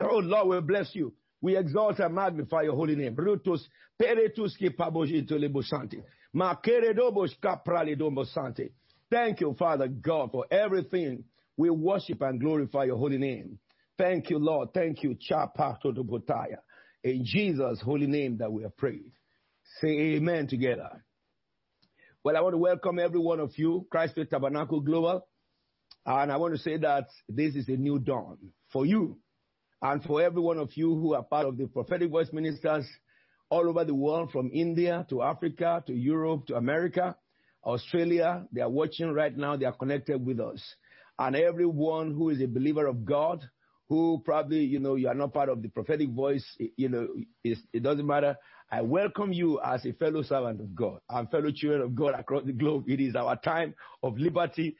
Oh Lord, we bless you. We exalt and magnify your holy name. Brutus Peretuski Pabojitolebosante. Makeredoboska Pralidomosante. Thank you, Father God, for everything. We worship and glorify your holy name. Thank you, Lord. Thank you, Chapato de Botaya. In Jesus' holy name that we have prayed. Say amen together. Well, I want to welcome every one of you, Christ with Tabernacle Global. And I want to say that this is a new dawn for you and for every one of you who are part of the Prophetic Voice ministers all over the world, from India to Africa to Europe to America, Australia. They are watching right now. They are connected with us. And everyone who is a believer of God, who probably, you are not part of the Prophetic Voice, it doesn't matter. I welcome you as a fellow servant of God and fellow children of God across the globe. It is our time of liberty.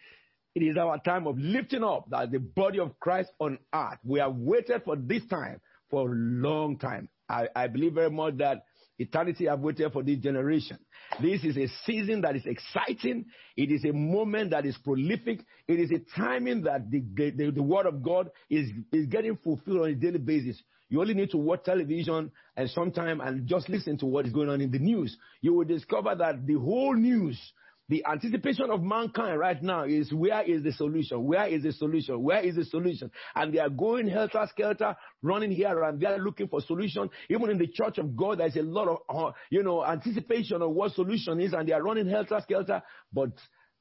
It is our time of lifting up that the body of Christ on earth. We have waited for this time for a long time. I believe very much that eternity have waited for this generation. This is a season that is exciting. It is a moment that is prolific. It is a timing that the word of God is getting fulfilled on a daily basis. You only need to watch television and sometime and just listen to what is going on in the news. You will discover that the whole news, the anticipation of mankind right now is, where is the solution? Where is the solution? Where is the solution? And they are going helter-skelter, running here and there looking for solution. Even in the church of God, there's a lot of, anticipation of what solution is, and they are running helter-skelter. But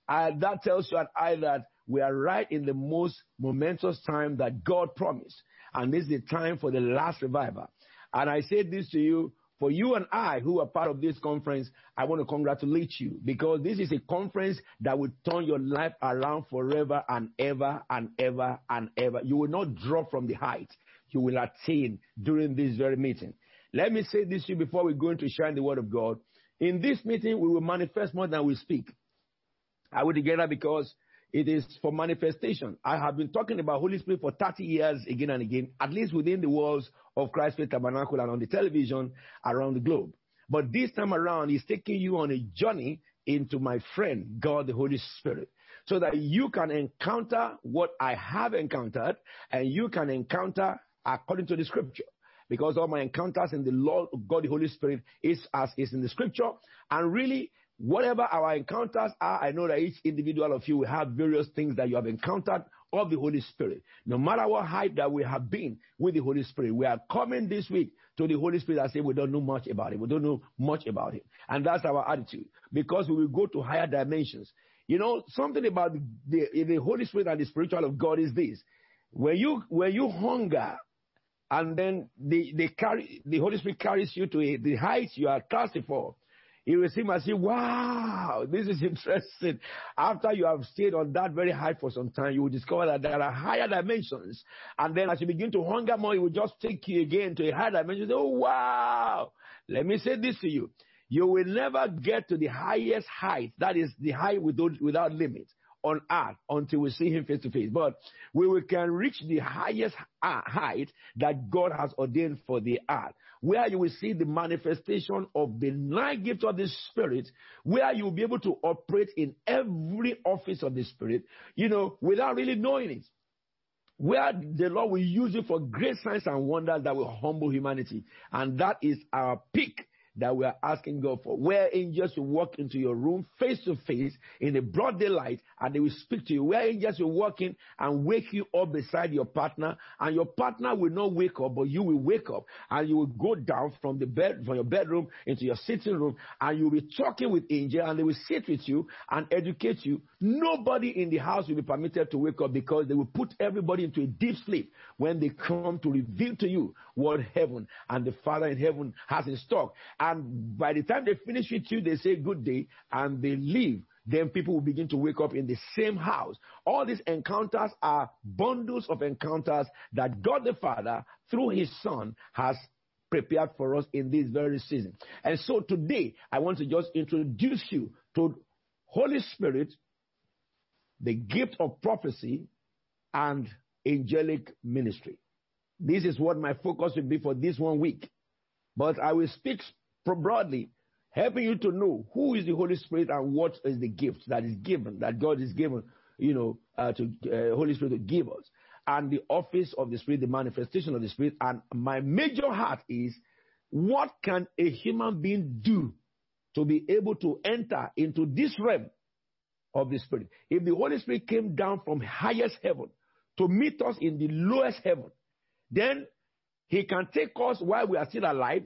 that tells you and I that we are right in the most momentous time that God promised. And this is the time for the last revival. And I say this to you, for you and I who are part of this conference, I want to congratulate you, because this is a conference that will turn your life around forever and ever and ever and ever. You will not drop from the height you will attain during this very meeting. Let me say this to you before we go into sharing the word of God. In this meeting, we will manifest more than we speak. I will together because it is for manifestation. I have been talking about Holy Spirit for 30 years again and again, at least within the walls of Christ with Tabernacle and on the television around the globe. But this time around, he's taking you on a journey into my friend, God, the Holy Spirit, so that you can encounter what I have encountered and you can encounter according to the scripture. Because all my encounters in the Lord, God, the Holy Spirit is as is in the scripture. And really, whatever our encounters are, I know that each individual of you will have various things that you have encountered of the Holy Spirit. No matter what height that we have been with the Holy Spirit, we are coming this week to the Holy Spirit and say we don't know much about it. We don't know much about it. And that's our attitude, because we will go to higher dimensions. Something about the Holy Spirit and the spiritual of God is this. When you hunger, and then the Holy Spirit carries you to the heights you are thirsty for, you will see him and say, wow, this is interesting. After you have stayed on that very height for some time, you will discover that there are higher dimensions. And then as you begin to hunger more, it will just take you again to a higher dimension. Oh, wow. Let me say this to you. You will never get to the highest height, that is the height without limit, on earth until we see him face to face. But we can reach the highest height that God has ordained for the earth, where you will see the manifestation of the nine gifts of the Spirit, where you will be able to operate in every office of the Spirit, without really knowing it, where the Lord will use it for great signs and wonders that will humble humanity. And that is our peak that we are asking God for, where angels will walk into your room face to face in the broad daylight, and they will speak to you, where angels will walk in and wake you up beside your partner, and your partner will not wake up, but you will wake up, and you will go down from your bedroom into your sitting room, and you'll be talking with angels, and they will sit with you and educate you. Nobody in the house will be permitted to wake up, because they will put everybody into a deep sleep when they come to reveal to you what heaven and the Father in heaven has in stock. And by the time they finish with you, they say good day, and they leave. Then people will begin to wake up in the same house. All these encounters are bundles of encounters that God the Father, through his Son, has prepared for us in this very season. And so today, I want to just introduce you to Holy Spirit, the gift of prophecy, and angelic ministry. This is what my focus will be for this 1 week. But I will speak broadly, helping you to know who is the Holy Spirit and what is the gift that is given, that God is given, to Holy Spirit to give us. and the office of the Spirit, the manifestation of the Spirit. And my major heart is, what can a human being do to be able to enter into this realm of the Spirit? If the Holy Spirit came down from highest heaven to meet us in the lowest heaven, then he can take us while we are still alive,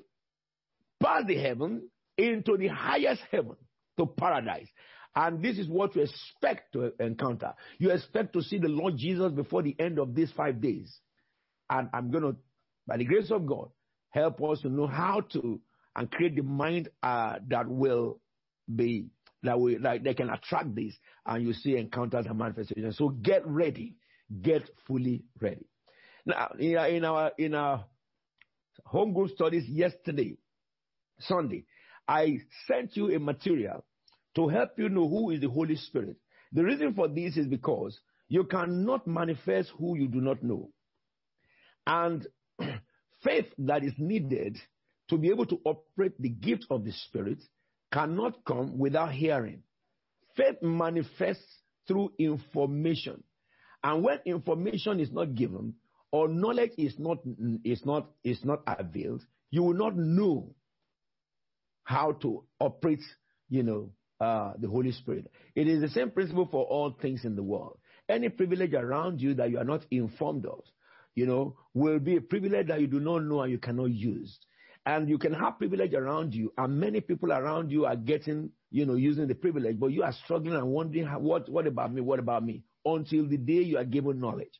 past the heaven, into the highest heaven, to paradise. And this is what you expect to encounter. You expect to see the Lord Jesus before the end of these 5 days. And I'm going to, by the grace of God, help us to know how to and create the mind that can attract this. And you see encounters and manifestations. So get ready. Get fully ready. Now, in our home group studies yesterday, Sunday, I sent you a material to help you know who is the Holy Spirit. The reason for this is because you cannot manifest who you do not know. And faith that is needed to be able to operate the gift of the Spirit cannot come without hearing. Faith manifests through information. And when information is not given or knowledge is not availed, you will not know how to operate, the Holy Spirit. It is the same principle for all things in the world. Any privilege around you that you are not informed of, will be a privilege that you do not know and you cannot use. And you can have privilege around you, and many people around you are getting, using the privilege, but you are struggling and wondering, what about me? Until the day you are given knowledge.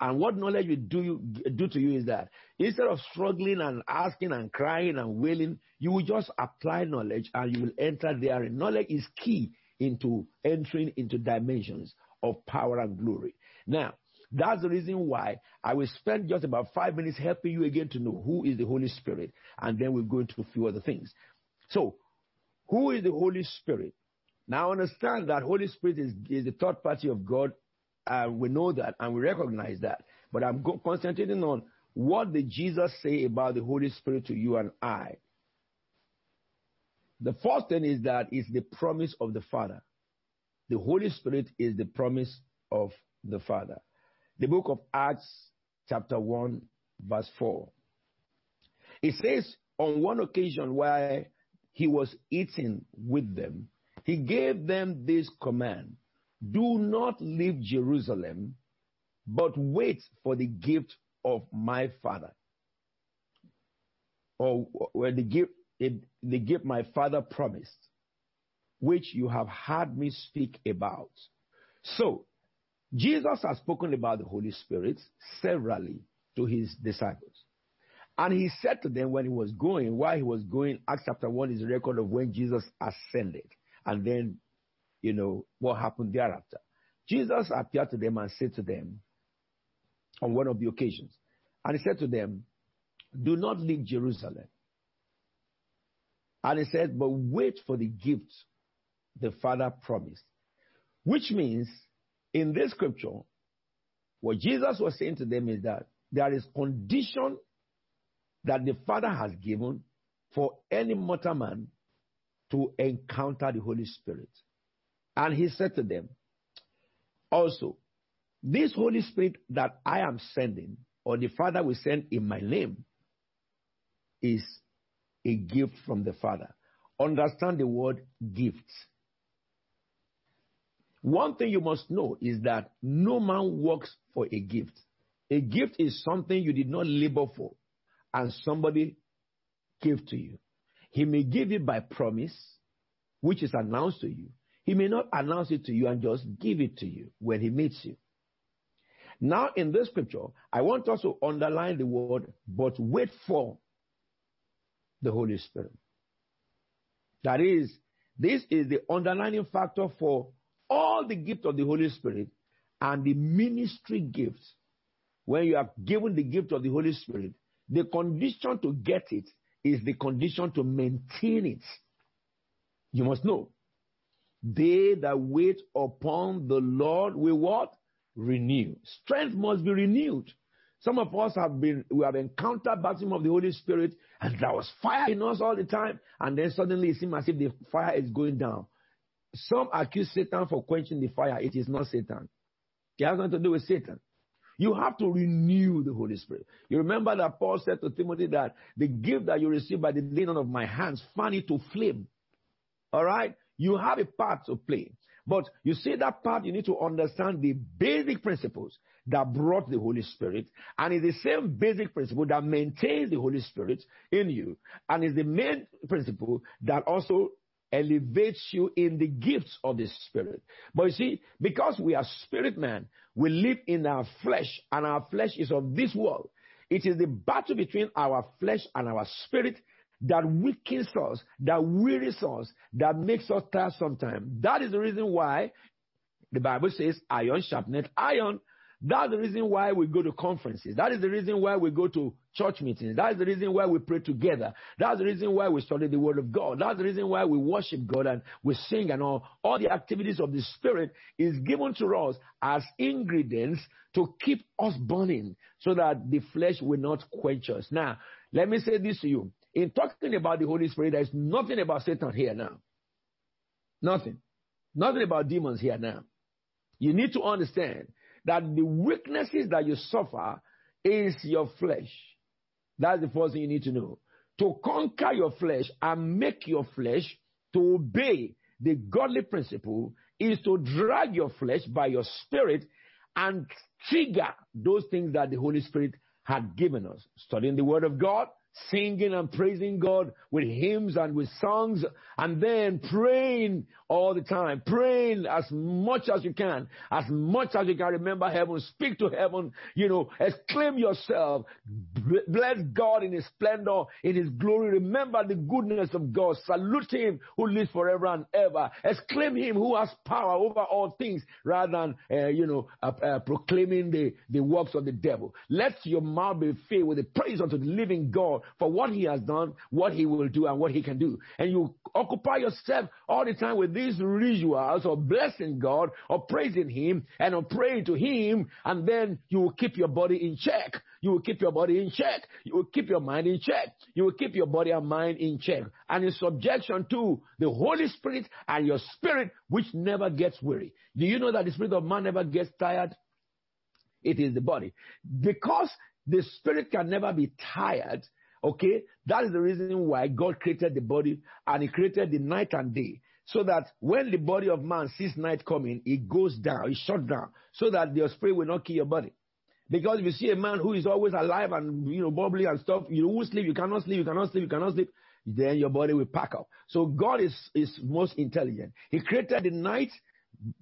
And what knowledge will do to you is that instead of struggling and asking and crying and wailing, you will just apply knowledge and you will enter there. And knowledge is key into entering into dimensions of power and glory. Now, that's the reason why I will spend just about 5 minutes helping you again to know who is the Holy Spirit, and then we'll go into a few other things. So, who is the Holy Spirit? Now, understand that Holy Spirit is the third party of God. We know that and we recognize that. But I'm concentrating on what did Jesus say about the Holy Spirit to you and I. The first thing is that it's the promise of the Father. The Holy Spirit is the promise of the Father. The book of Acts, chapter 1, verse 4. It says, on one occasion while he was eating with them, he gave them this command. Do not leave Jerusalem, but wait for the gift of my Father. Or the gift my Father promised, which you have heard me speak about. So, Jesus has spoken about the Holy Spirit severally to his disciples. And he said to them while he was going, Acts chapter 1 is a record of when Jesus ascended. And then what happened thereafter. Jesus appeared to them and said to them on one of the occasions, and he said to them, do not leave Jerusalem. And he said, but wait for the gift the Father promised. Which means, in this scripture, what Jesus was saying to them is that there is condition that the Father has given for any mortal man to encounter the Holy Spirit. And he said to them, also, this Holy Spirit that I am sending, or the Father will send in my name, is a gift from the Father. Understand the word gift. One thing you must know is that no man works for a gift. A gift is something you did not labor for, and somebody gave to you. He may give it by promise, which is announced to you. He may not announce it to you and just give it to you when he meets you. Now, in this scripture, I want us to underline the word, but wait for the Holy Spirit. That is, this is the underlining factor for all the gifts of the Holy Spirit and the ministry gifts. When you are given the gift of the Holy Spirit, the condition to get it is the condition to maintain it. You must know. They that wait upon the Lord will what? Renew. Strength must be renewed. Some of us we have encountered baptism of the Holy Spirit, and there was fire in us all the time, and then suddenly it seems as if the fire is going down. Some accuse Satan for quenching the fire. It is not Satan. It has nothing to do with Satan. You have to renew the Holy Spirit. You remember that Paul said to Timothy that the gift that you receive by the laying on of my hands, fan it to flame. All right? You have a part to play. But you see that part, you need to understand the basic principles that brought the Holy Spirit. And it's the same basic principle that maintains the Holy Spirit in you. And it's the main principle that also elevates you in the gifts of the Spirit. But you see, because we are spirit man, we live in our flesh, and our flesh is of this world. It is the battle between our flesh and our spirit that weakens us, that wearies us, that makes us tired sometimes. That is the reason why the Bible says iron sharpens iron. That's the reason why we go to conferences. That is the reason why we go to church meetings. That is the reason why we pray together. That's the reason why we study the Word of God. That's the reason why we worship God and we sing and all. All the activities of the Spirit is given to us as ingredients to keep us burning so that the flesh will not quench us. Now, let me say this to you. In talking about the Holy Spirit, there's nothing about Satan here now. Nothing. Nothing about demons here now. You need to understand that the weaknesses that you suffer is your flesh. That's the first thing you need to know. To conquer your flesh and make your flesh to obey the godly principle is to drag your flesh by your spirit and trigger those things that the Holy Spirit had given us. Studying the Word of God, singing and praising God with hymns and with songs, and then praying all the time. Praying as much as you can. As much as you can remember heaven. Speak to heaven. You know, exclaim yourself. Bless God in His splendor, in His glory. Remember the goodness of God. Salute Him who lives forever and ever. Exclaim Him who has power over all things, rather than, proclaiming the works of the devil. Let your mouth be filled with the praise unto the living God, for what He has done, what He will do, and what He can do. And you occupy yourself all the time with these rituals of blessing God, of praising Him, and of praying to Him, and then you will keep your body in check. You will keep your body in check. You will keep your mind in check. You will keep your body and mind in check. And in subjection to the Holy Spirit and your spirit, which never gets weary. Do you know that the spirit of man never gets tired? It is the body. Because the spirit can never be tired. Okay, that is the reason why God created the body, and He created the night and day, so that when the body of man sees night coming, it goes down, it shuts down, so that your spirit will not kill your body. Because if you see a man who is always alive and bubbly and stuff, you won't sleep, you cannot sleep, then your body will pack up. So God is most intelligent. He created the night,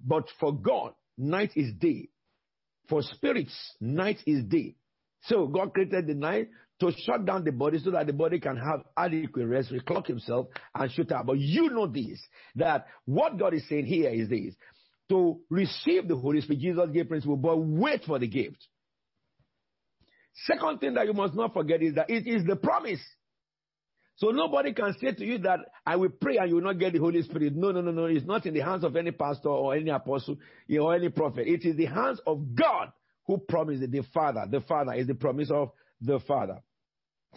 but for God, night is day. For spirits, night is day. So God created the night to shut down the body so that the body can have adequate rest, reclock himself, and shoot out. But you know this, that what God is saying here is this. To receive the Holy Spirit, Jesus gave principle, but wait for the gift. Second thing that you must not forget is that it is the promise. So nobody can say to you that I will pray and you will not get the Holy Spirit. No. It's not in the hands of any pastor or any apostle or any prophet. It is the hands of God who promised it, the Father. The Father is the promise of the Father.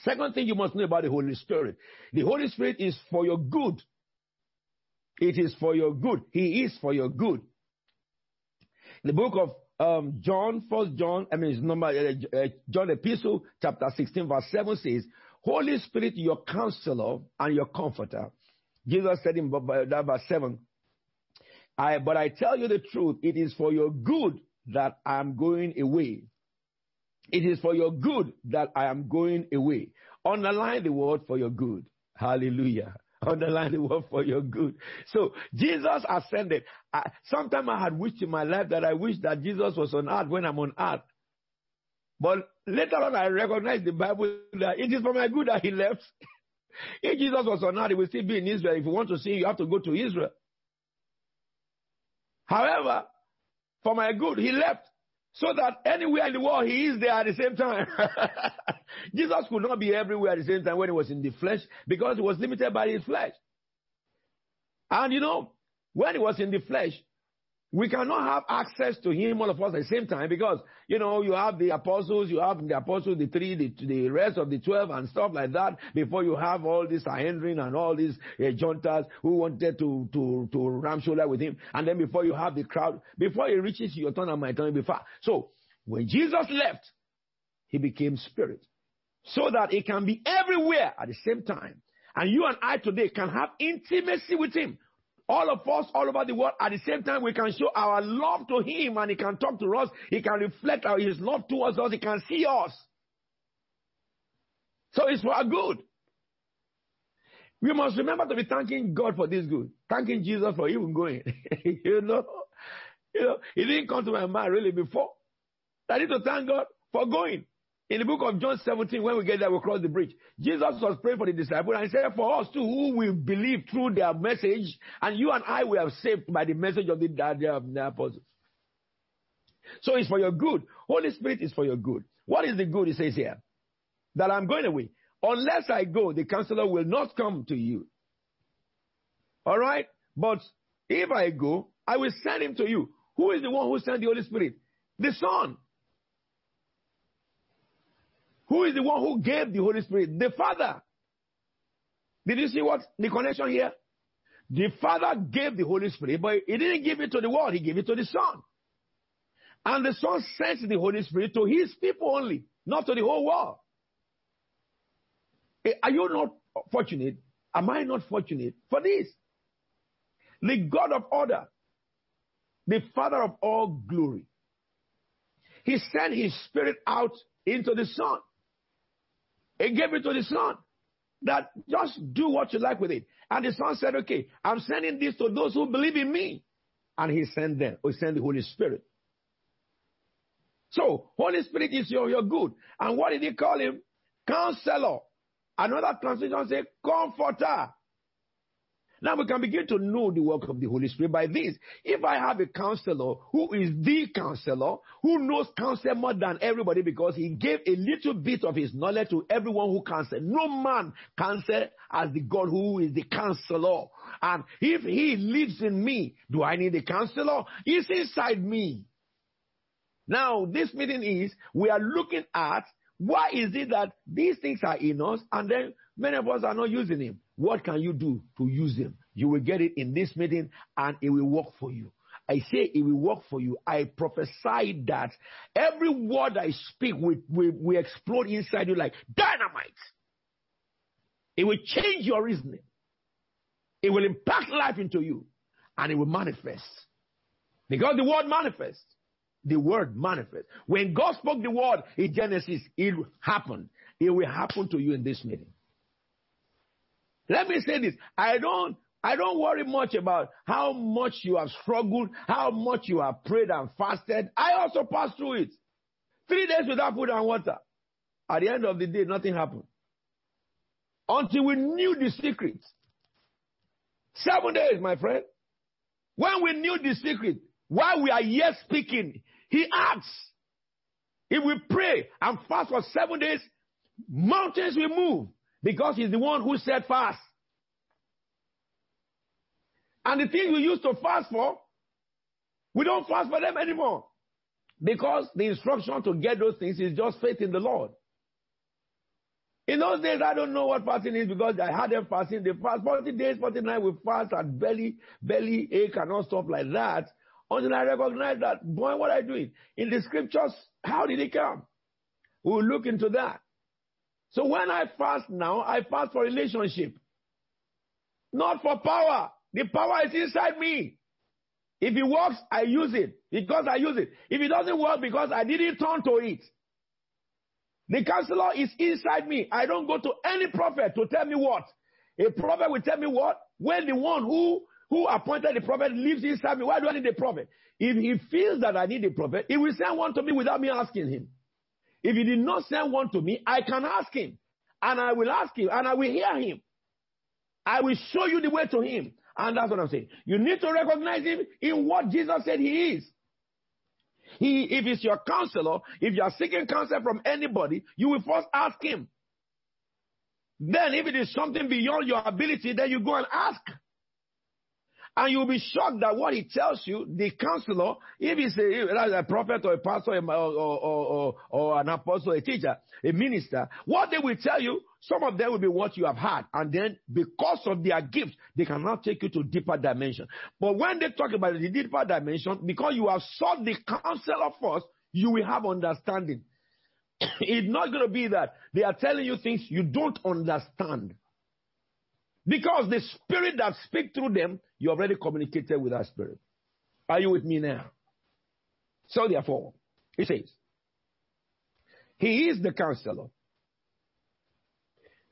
Second thing you must know about the Holy Spirit. The Holy Spirit is for your good. It is for your good. He is for your good. The book of John Epistle, chapter 16, verse 7 says, Holy Spirit, your counselor and your comforter. Jesus said in that verse 7, But I tell you the truth, it is for your good that I am going away. It is for your good that I am going away. Underline the word for your good. Hallelujah. Underline the word for your good. So Jesus ascended. Sometimes I had wished in my life that I wished that Jesus was on earth when I'm on earth. But later on I recognized the Bible that it is for my good that he left. If Jesus was on earth, he would still be in Israel. If you want to see, you have to go to Israel. However, for my good, he left. So that anywhere in the world, he is there at the same time. Jesus could not be everywhere at the same time when he was in the flesh, because he was limited by his flesh. And when he was in the flesh, we cannot have access to him, all of us, at the same time, because, you have the apostles, the three, the rest of the 12 and stuff like that, before you have all this Sanhedrin and all these juntas who wanted to ramshackle with him. And then before you have the crowd, before he reaches your turn and my turn, it'll be far. So When Jesus left, he became spirit so that he can be everywhere at the same time. And you and I today can have intimacy with him. All of us, all over the world, at the same time, we can show our love to him, and he can talk to us. He can reflect his love towards us. He can see us. So it's for our good. We must remember to be thanking God for this good. Thanking Jesus for even going. You know, it didn't come to my mind really before. I need to thank God for going. In the book of John 17, when we get there, we'll cross the bridge. Jesus was praying for the disciples and he said, for us too, who will believe through their message, and you and I were saved by the message of the apostles. So it's for your good. Holy Spirit is for your good. What is the good? It says here that I'm going away. Unless I go, the counselor will not come to you. All right? But if I go, I will send him to you. Who is the one who sent the Holy Spirit? The Son. Who is the one who gave the Holy Spirit? The Father. Did you see what the connection here? The Father gave the Holy Spirit, but he didn't give it to the world. He gave it to the Son. And the Son sent the Holy Spirit to his people only, not to the whole world. Are you not fortunate? Am I not fortunate for this? The God of order, the Father of all glory, he sent his Spirit out into the Son. He gave it to the Son that just do what you like with it. And the Son said, okay, I'm sending this to those who believe in me. And he sent them, or he sent the Holy Spirit. So, Holy Spirit is your good. And what did he call him? Counselor. Another translation says, comforter. Now we can begin to know the work of the Holy Spirit by this. If I have a counselor who is the counselor, who knows counsel more than everybody because he gave a little bit of his knowledge to everyone who counsel. No man counsel as the God who is the counselor. And if he lives in me, do I need a counselor? He's inside me. Now this meeting is, we are looking at why is it that these things are in us and then many of us are not using him? What can you do to use him? You will get it in this meeting and it will work for you. I say it will work for you. I prophesy that every word I speak will explode inside you like dynamite. It will change your reasoning. It will impact life into you and it will manifest. Because the word manifests. The word manifests. When God spoke the word in Genesis, it happened. It will happen to you in this meeting. Let me say this. I don't worry much about how much you have struggled, how much you have prayed and fasted. I also passed through it. 3 days without food and water. At the end of the day, nothing happened. Until we knew the secret. 7 days, my friend. When we knew the secret, while we are yet speaking, he acts. If we pray and fast for 7 days, mountains will move. Because he's the one who said fast. And the things we used to fast for, we don't fast for them anymore. Because the instruction to get those things is just faith in the Lord. In those days, I don't know what fasting is because I had them fasting. They fast 40 days, 40 nights, we fast at belly ache and all stuff like that. Until I recognize that, boy, what are you doing? In the scriptures, how did it come? We'll look into that. So when I fast now, I fast for relationship. Not for power. The power is inside me. If it works, I use it. Because I use it. If it doesn't work, because I didn't turn to it. The counselor is inside me. I don't go to any prophet to tell me what. A prophet will tell me what? When the one who appointed the prophet lives inside me, why do I need a prophet? If he feels that I need a prophet, he will send one to me without me asking him. If he did not send one to me, I can ask him, and I will ask him, and I will hear him. I will show you the way to him, and that's what I'm saying. You need to recognize him in what Jesus said he is. If he's your counselor, if you are seeking counsel from anybody, you will first ask him. Then if it is something beyond your ability, then you go and ask. And you'll be shocked that what he tells you, the counselor, if he's a prophet or a pastor or an apostle, a teacher, a minister, what they will tell you, some of them will be what you have had. And then because of their gifts, they cannot take you to deeper dimension. But when they talk about the deeper dimension, because you have sought the counselor first, you will have understanding. It's not going to be that they are telling you things you don't understand. Because the spirit that speaks through them, you already communicated with that spirit. Are you with me now? So therefore, it says, he is the counselor.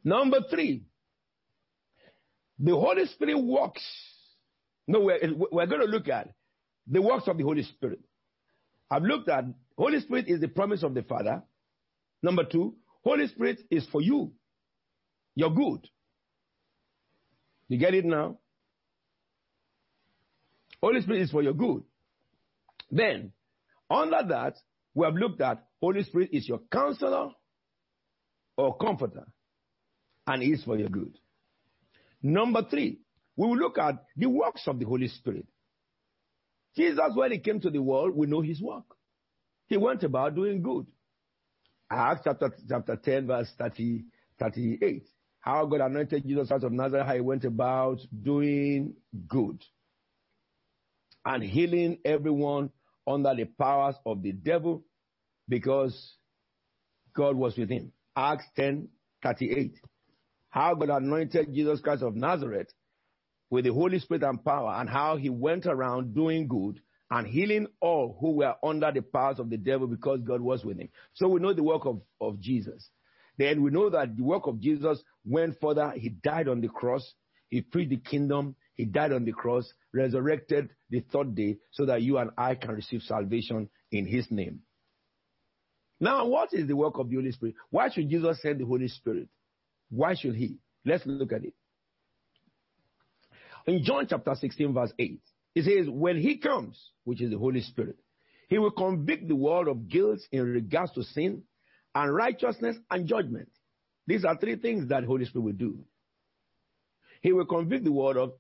Number three, the Holy Spirit works. No, we're going to look at the works of the Holy Spirit. I've looked at Holy Spirit is the promise of the Father. Number two, Holy Spirit is for you. You're good. You get it now? Holy Spirit is for your good. Then, under that, we have looked at Holy Spirit is your counselor or comforter, and is for your good. Number three, we will look at the works of the Holy Spirit. Jesus, when he came to the world, we know his work. He went about doing good. Acts chapter 10, verse 38. How God anointed Jesus out of Nazareth, how he went about doing good and healing everyone under the powers of the devil, because God was with him. Acts 10, 38. How God anointed Jesus Christ of Nazareth with the Holy Spirit and power, and how he went around doing good and healing all who were under the powers of the devil, because God was with him. So we know the work of Jesus. Then we know that the work of Jesus went further. He died on the cross. He preached the kingdom. He died on the cross, resurrected the third day, so that you and I can receive salvation in his name. Now, what is the work of the Holy Spirit? Why should Jesus send the Holy Spirit? Why should he? Let's look at it. In John chapter 16, verse 8, it says, when he comes, which is the Holy Spirit, he will convict the world of guilt in regards to sin and righteousness and judgment. These are three things that the Holy Spirit will do. He will convict the world of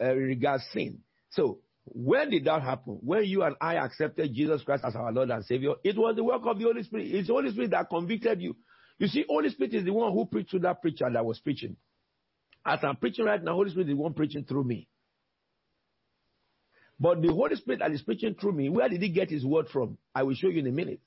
regards sin. So, when did that happen? When you and I accepted Jesus Christ as our Lord and Savior, it was the work of the Holy Spirit. It's the Holy Spirit that convicted you. You see, Holy Spirit is the one who preached to that preacher that was preaching. As I'm preaching right now, Holy Spirit is the one preaching through me. But the Holy Spirit that is preaching through me, where did he get his word from? I will show you in a minute.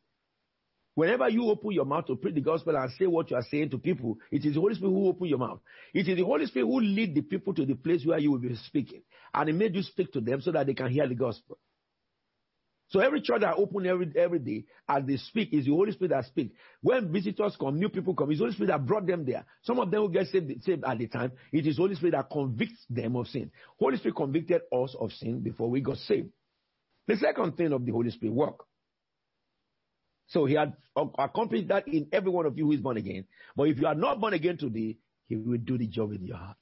Whenever you open your mouth to preach the gospel and say what you are saying to people, it is the Holy Spirit who opens your mouth. It is the Holy Spirit who leads the people to the place where you will be speaking. And he made you speak to them so that they can hear the gospel. So every church I open every day, as they speak, is the Holy Spirit that speaks. When visitors come, new people come, it's the Holy Spirit that brought them there. Some of them will get saved at the time. It is the Holy Spirit that convicts them of sin. Holy Spirit convicted us of sin before we got saved. The second thing of the Holy Spirit work. So he had accomplished that in every one of you who is born again. But if you are not born again today, he will do the job in your heart.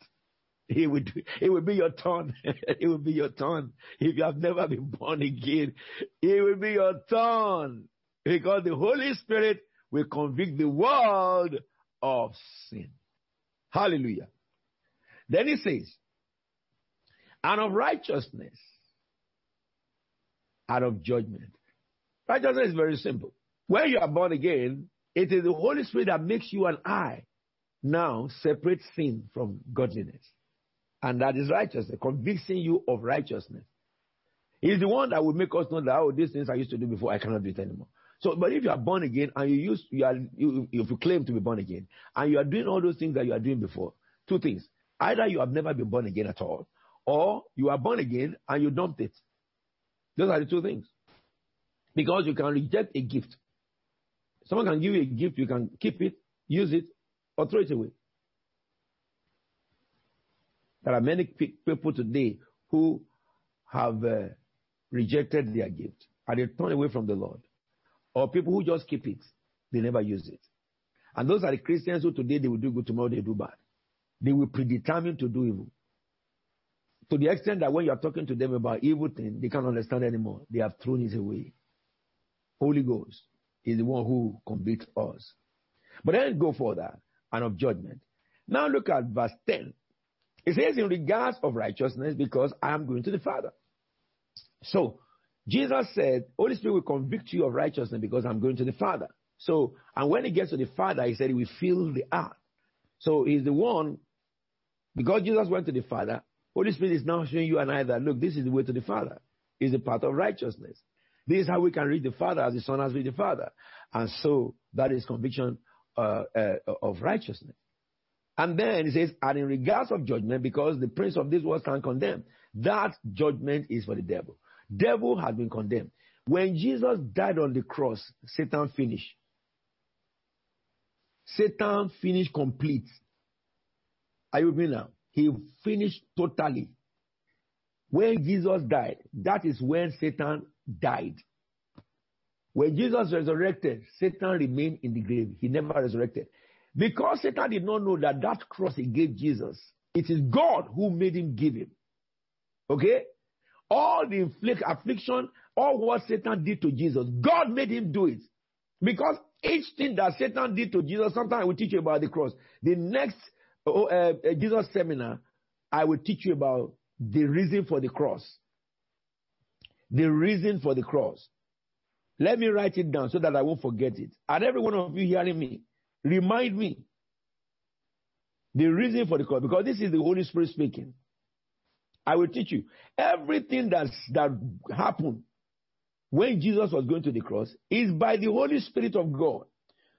It will be your turn. It will be your turn. If you have never been born again, it will be your turn. Because the Holy Spirit will convict the world of sin. Hallelujah. Then he says, and of righteousness, and of judgment. Righteousness is very simple. When you are born again, it is the Holy Spirit that makes you and I now separate sin from godliness. And that is righteousness, convicting you of righteousness. He's the one that will make us know that, oh, these things I used to do before, I cannot do it anymore. So, but if you are born again and if you claim to be born again and you are doing all those things that you are doing before, two things. Either you have never been born again at all, or you are born again and you dumped it. Those are the two things. Because you can reject a gift. Someone can give you a gift, you can keep it, use it, or throw it away. There are many people today who have rejected their gift and they turn away from the Lord. Or people who just keep it, they never use it. And those are the Christians who today they will do good, tomorrow they do bad. They will predetermine to do evil. To the extent that when you are talking to them about evil things, they can't understand anymore. They have thrown it away. Holy Ghost is the one who convicts us. But then go further and of judgment. Now look at verse 10. It says in regards of righteousness, because I am going to the Father. So Jesus said, Holy Spirit will convict you of righteousness because I'm going to the Father. So, and when he gets to the Father, he said he will fill the earth. So he's the one, because Jesus went to the Father, Holy Spirit is now showing you and I that, look, this is the way to the Father. It's the path of righteousness. This is how we can read the Father as the Son has read the Father. And so that is conviction of righteousness. And then it says, and in regards of judgment, because the prince of this world can condemn, that judgment is for the devil. Devil has been condemned. When Jesus died on the cross, Satan finished. Satan finished complete. Are you with me now? He finished totally. When Jesus died, that is when Satan died. When Jesus resurrected, Satan remained in the grave. He never resurrected. Because Satan did not know that that cross he gave Jesus, it is God who made him give him. Okay? All the affliction, all what Satan did to Jesus, God made him do it. Because each thing that Satan did to Jesus, sometimes I will teach you about the cross. The next Jesus seminar, I will teach you about the reason for the cross. The reason for the cross. Let me write it down so that I won't forget it. And every one of you hearing me, remind me the reason for the cross, because this is the Holy Spirit speaking. I will teach you. Everything that happened when Jesus was going to the cross is by the Holy Spirit of God,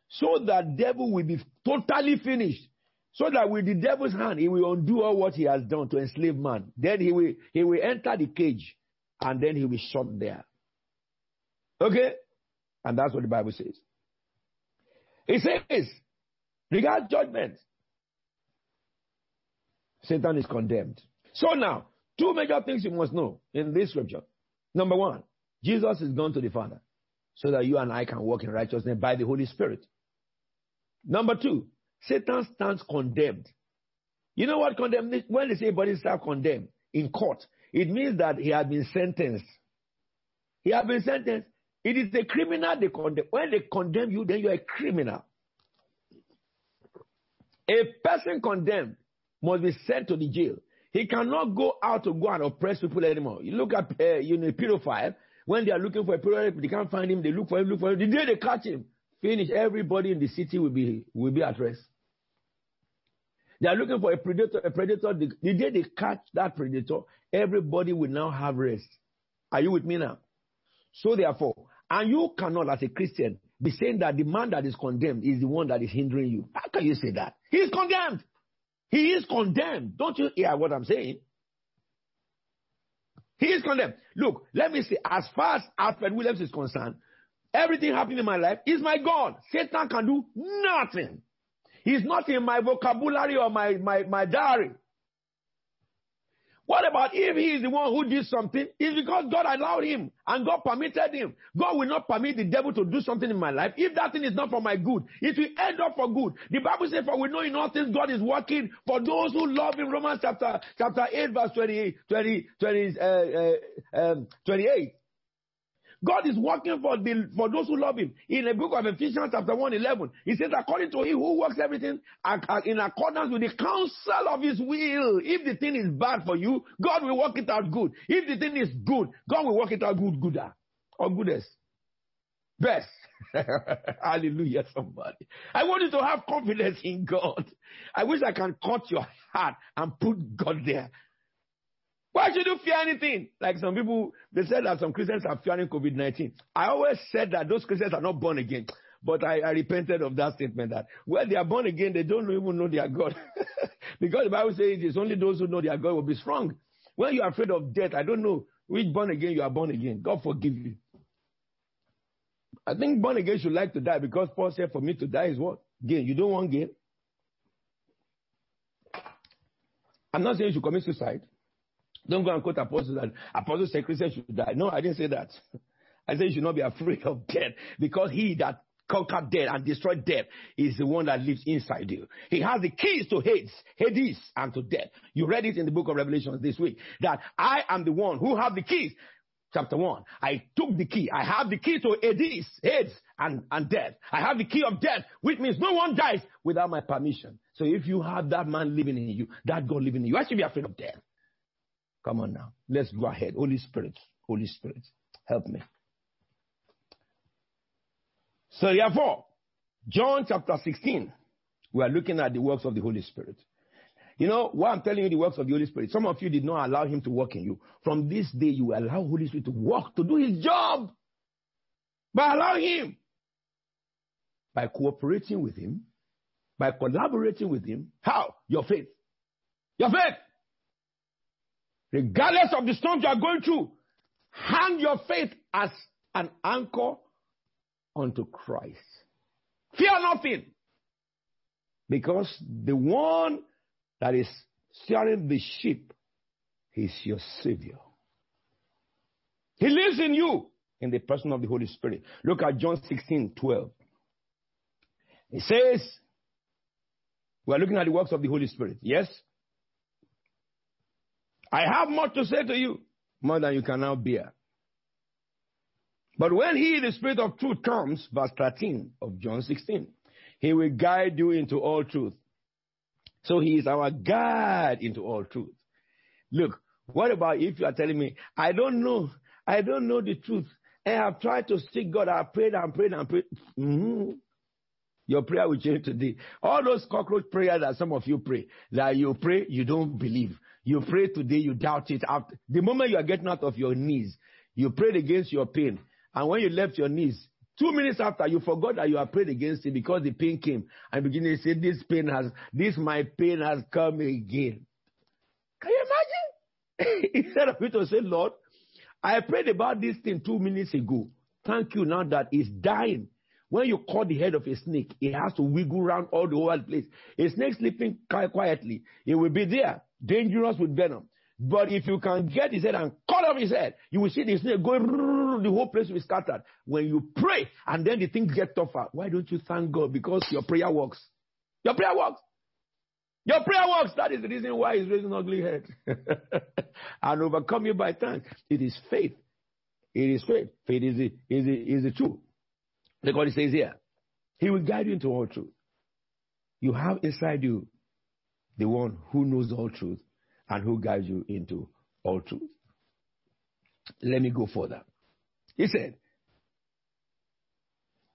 so that devil will be totally finished, so that with the devil's hand, he will undo all what he has done to enslave man. Then he will enter the cage, and then he will be shot there. Okay? And that's what the Bible says. It says, regard judgment, Satan is condemned. So now, two major things you must know in this scripture. Number one, Jesus is gone to the Father so that you and I can walk in righteousness by the Holy Spirit. Number two, Satan stands condemned. You know what condemnation? When they say body stands condemned in court, it means that he has been sentenced. He has been sentenced. It is the criminal they condemn. When they condemn you, then you are a criminal. A person condemned must be sent to the jail. He cannot go out to go and oppress people anymore. You look at a pedophile. When they are looking for a pedophile, they can't find him. They look for him. The day they catch him, finish. Everybody in the city will be at rest. They are looking for a predator. The day they catch that predator, everybody will now have rest. Are you with me now? So therefore, and you cannot as a Christian be saying that the man that is condemned is the one that is hindering you. How can you say that? He is condemned. He is condemned. Don't you hear what I'm saying? He is condemned. Look, let me say, as far as Alfred Williams is concerned, everything happening in my life is my God. Satan can do nothing. He's not in my vocabulary or my diary. What about if he is the one who did something? It's because God allowed him and God permitted him. God will not permit the devil to do something in my life. If that thing is not for my good, it will end up for good. The Bible says, for we know in all things God is working for those who love him. Romans chapter 8, verse 28. God is working for those who love him. In the book of Ephesians chapter 1:11, he says, according to him who works everything in accordance with the counsel of his will. If the thing is bad for you, God will work it out good. If the thing is good, God will work it out gooder or goodest. Best. Hallelujah, somebody. I want you to have confidence in God. I wish I can cut your heart and put God there. Why should you fear anything? Like some people, they said that some Christians are fearing COVID-19. I always said that those Christians are not born again. But I repented of that statement that, well, they are born again, they don't even know their God. Because the Bible says it's only those who know their God will be strong. When you are afraid of death, I don't know which born again you are born again. God forgive you. I think born again should like to die because Paul said for me to die is what? Gain. You don't want gain. I'm not saying you should commit suicide. Don't go and quote apostles that apostles say Christians should die. No, I didn't say that. I said you should not be afraid of death because he that conquered death and destroyed death is the one that lives inside you. He has the keys to Hades and to death. You read it in the book of Revelation this week that I am the one who have the keys. Chapter 1, I took the key. I have the key to Hades and death. I have the key of death, which means no one dies without my permission. So if you have that man living in you, that God living in you, I should be afraid of death. Come on now. Let's go ahead. Holy Spirit, help me. So therefore, John chapter 16, we are looking at the works of the Holy Spirit. You know, why I'm telling you the works of the Holy Spirit, some of you did not allow him to work in you. From this day, you will allow Holy Spirit to work, to do his job. But allow him. By cooperating with him, by collaborating with him. How? Your faith. Your faith. Regardless of the storms you are going through, hand your faith as an anchor unto Christ. Fear nothing. Because the one that is steering the ship is your Savior. He lives in you in the person of the Holy Spirit. Look at John 16:12. It says, we are looking at the works of the Holy Spirit. Yes? I have much to say to you, more than you can now bear. But when he, the Spirit of truth, comes, verse 13 of John 16, he will guide you into all truth. So he is our guide into all truth. Look, what about if you are telling me, I don't know the truth. I have tried to seek God. I prayed and prayed and prayed. Mm-hmm. Your prayer will change today. All those cockroach prayers that some of you pray, that you pray, you don't believe. You pray today, you doubt it. After the moment you are getting out of your knees, you prayed against your pain. And when you left your knees, 2 minutes after, you forgot that you have prayed against it because the pain came. And beginning to say, my pain has come again. Can you imagine? Instead of you to say, Lord, I prayed about this thing 2 minutes ago. Thank you now that it's dying. When you cut the head of a snake, it has to wiggle around all the whole place. A snake sleeping quietly, it will be there, dangerous with venom. But if you can get his head and cut off his head, you will see the snake going, the whole place will be scattered. When you pray and then the thing gets tougher, why don't you thank God? Because your prayer works. Your prayer works. Your prayer works. That is the reason why he's raising ugly head. And overcome you by thanks. It is faith. It is faith. Faith is the truth. Look what he says here. He will guide you into all truth. You have inside you the one who knows all truth and who guides you into all truth. Let me go further. He said,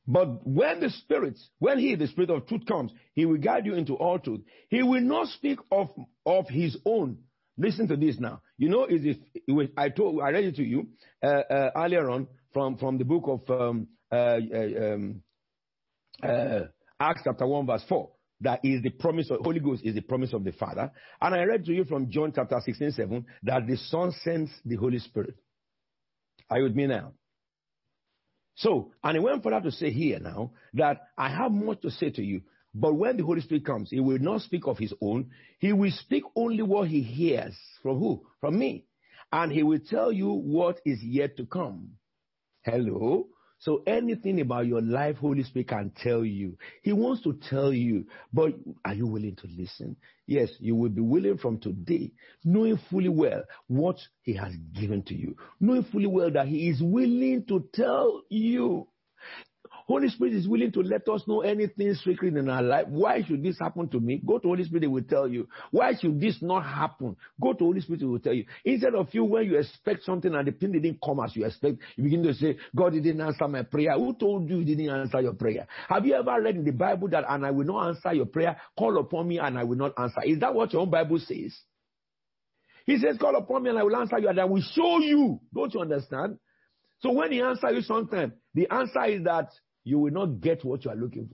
but when he, the Spirit of truth, comes, he will guide you into all truth. He will not speak of his own. Listen to this now. You know, I read it to you earlier on from the book of Acts chapter 1 verse 4. That is the promise of Holy Ghost is the promise of the Father. And I read to you from John chapter 16:7 that the Son sends the Holy Spirit. Are you with me now? So, and he went further to say here now that I have much to say to you, but when the Holy Spirit comes, he will not speak of his own. He will speak only what he hears. From who? From me. And he will tell you what is yet to come. Hello? So anything about your life, Holy Spirit can tell you. He wants to tell you, but are you willing to listen? Yes, you will be willing from today, knowing fully well what he has given to you, knowing fully well that he is willing to tell you. Holy Spirit is willing to let us know anything secret in our life. Why should this happen to me? Go to Holy Spirit, they will tell you. Why should this not happen? Go to Holy Spirit, they will tell you. Instead of you, when you expect something and the thing didn't come as you expect, you begin to say, God didn't answer my prayer. Who told you didn't answer your prayer? Have you ever read in the Bible that, and I will not answer your prayer, call upon me and I will not answer? Is that what your own Bible says? He says, call upon me and I will answer you and I will show you. Don't you understand? So when he answers you sometime, the answer is that you will not get what you are looking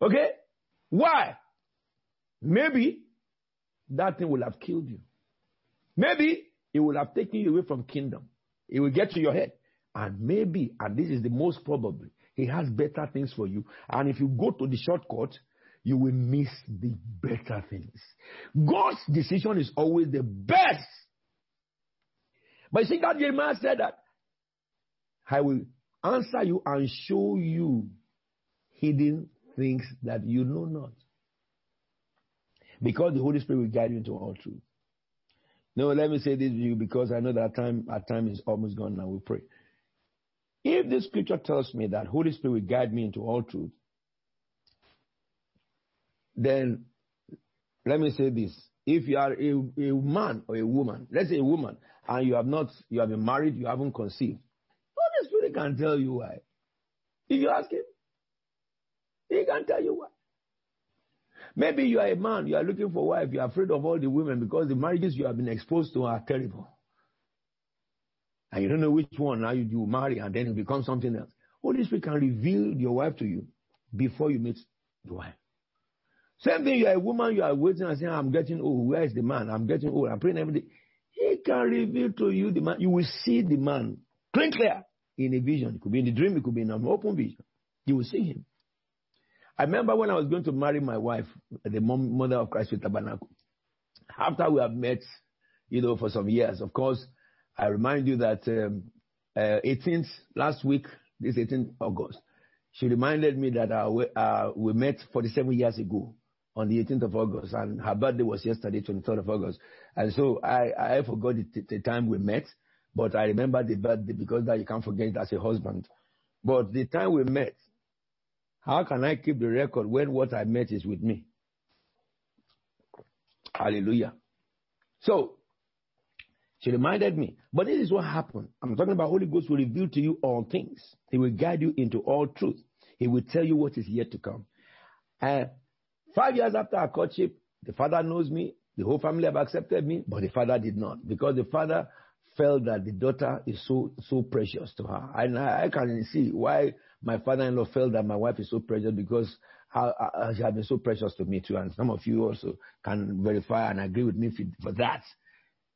for. Okay? Why? Maybe that thing will have killed you. Maybe it will have taken you away from kingdom. It will get to your head. And maybe, and this is the most probably, he has better things for you. And if you go to the shortcut, you will miss the better things. God's decision is always the best. But you see, God Jeremiah said that I will answer you and show you hidden things that you know not. Because the Holy Spirit will guide you into all truth. Now, let me say this to you because I know that our time is almost gone now. We pray. If the scripture tells me that Holy Spirit will guide me into all truth, then let me say this. If you are a man or a woman, let's say a woman, and you have been married, you haven't conceived, Holy Spirit can tell you why. If you ask him, he can tell you why. Maybe you are a man, you are looking for a wife, you are afraid of all the women because the marriages you have been exposed to are terrible. and you don't know which one, now you marry and then it becomes something else. Holy Spirit can reveal your wife to you before you meet the wife. Same thing, you're a woman, you are waiting and saying, I'm getting old. Where is the man? I'm getting old. I'm praying every day. He can reveal to you the man. You will see the man plain clear in a vision. It could be in a dream. It could be in an open vision. You will see him. I remember when I was going to marry my wife, the mother of Christ with Tabernacle. After we have met, for some years. Of course, I remind you that 18th, last week, this 18th August, she reminded me that we met 47 years ago on the 18th of August, and her birthday was yesterday, 23rd of August. And so I forgot the time we met, but I remember the birthday because that you can't forget it as a husband. But the time we met, how can I keep the record when what I met is with me? Hallelujah. So she reminded me, but this is what happened. I'm talking about Holy Ghost will reveal to you all things. He will guide you into all truth. He will tell you what is yet to come. 5 years after our courtship, the father knows me. The whole family have accepted me, but the father did not, because the father felt that the daughter is so precious to her. And I can see why my father-in-law felt that my wife is so precious, because she has been so precious to me too. And some of you also can verify and agree with me for that.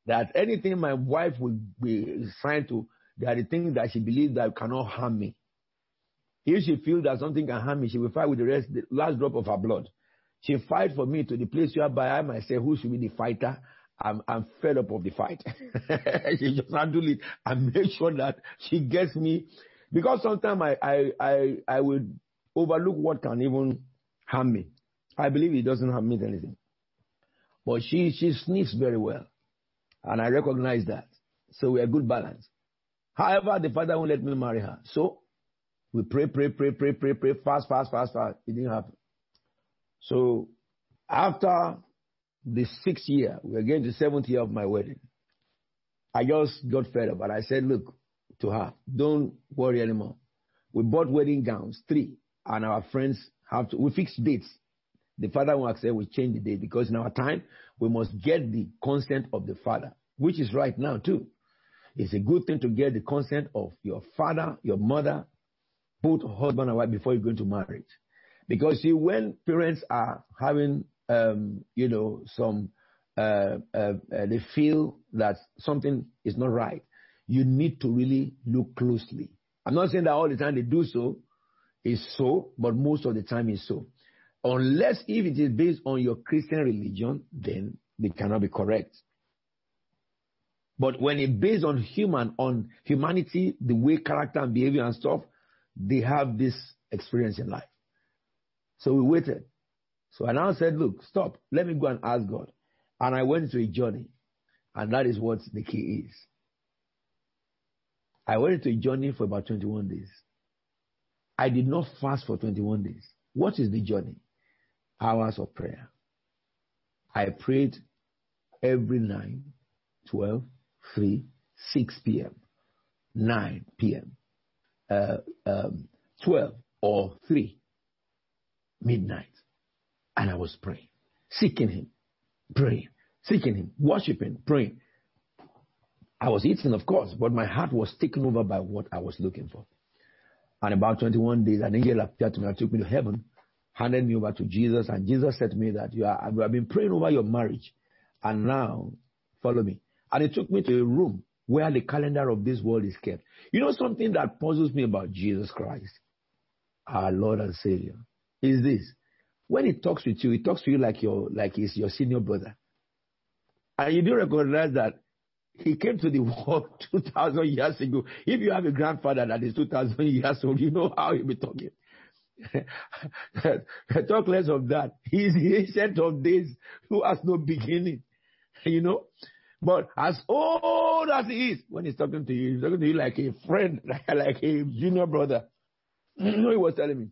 That anything my wife would be trying to, there are the things that she believes that cannot harm me. If she feels that something can harm me, she will fight with the last drop of her blood. She fight for me to the place whereby I myself, who should be the fighter, I'm fed up of the fight. She just handle it and make sure that she gets me. Because sometimes I will overlook what can even harm me. I believe it doesn't harm me anything. But she sniffs very well. And I recognize that. So we are good balance. However, the father won't let me marry her. So we pray, fast. It didn't happen. So after the 6th year, we're going to the 7th year of my wedding. I just got fed up. And I said, look to her, don't worry anymore. We bought wedding gowns, 3. And our friends we fixed dates. The father will accept, we change the date, because in our time, we must get the consent of the father, which is right now too. It's a good thing to get the consent of your father, your mother, both husband and wife before you go into marriage. Because see, when parents are having, they feel that something is not right, you need to really look closely. I'm not saying that all the time they do so, it's so, but most of the time it's so. Unless if it is based on your Christian religion, then they cannot be correct. But when it's based on humanity, the way, character, and behavior and stuff, they have this experience in life. So we waited. So I now said, look, stop. Let me go and ask God. And I went into a journey. And that is what the key is. I went into a journey for about 21 days. I did not fast for 21 days. What is the journey? Hours of prayer. I prayed every 9, 12, 3, 6 p.m., 9 p.m., 12 or 3, midnight. And I was praying, seeking him, praying, seeking him, worshiping, praying. I was eating, of course, but my heart was taken over by what I was looking for. And about 21 days, an angel appeared to me and took me to heaven, handed me over to Jesus. And Jesus said to me that you have been praying over your marriage. And now, follow me. And he took me to a room where the calendar of this world is kept. You know something that puzzles me about Jesus Christ, our Lord and Savior, is this. When he talks with you, he talks to you like he's your senior brother. And you do recognize that he came to the world 2,000 years ago. If you have a grandfather that is 2,000 years old, you know how he'll be talking. Talk less of that. He's the ancient of days who has no beginning, But as old as he is, when he's talking to you like a friend, like a junior brother. You know, he was telling me.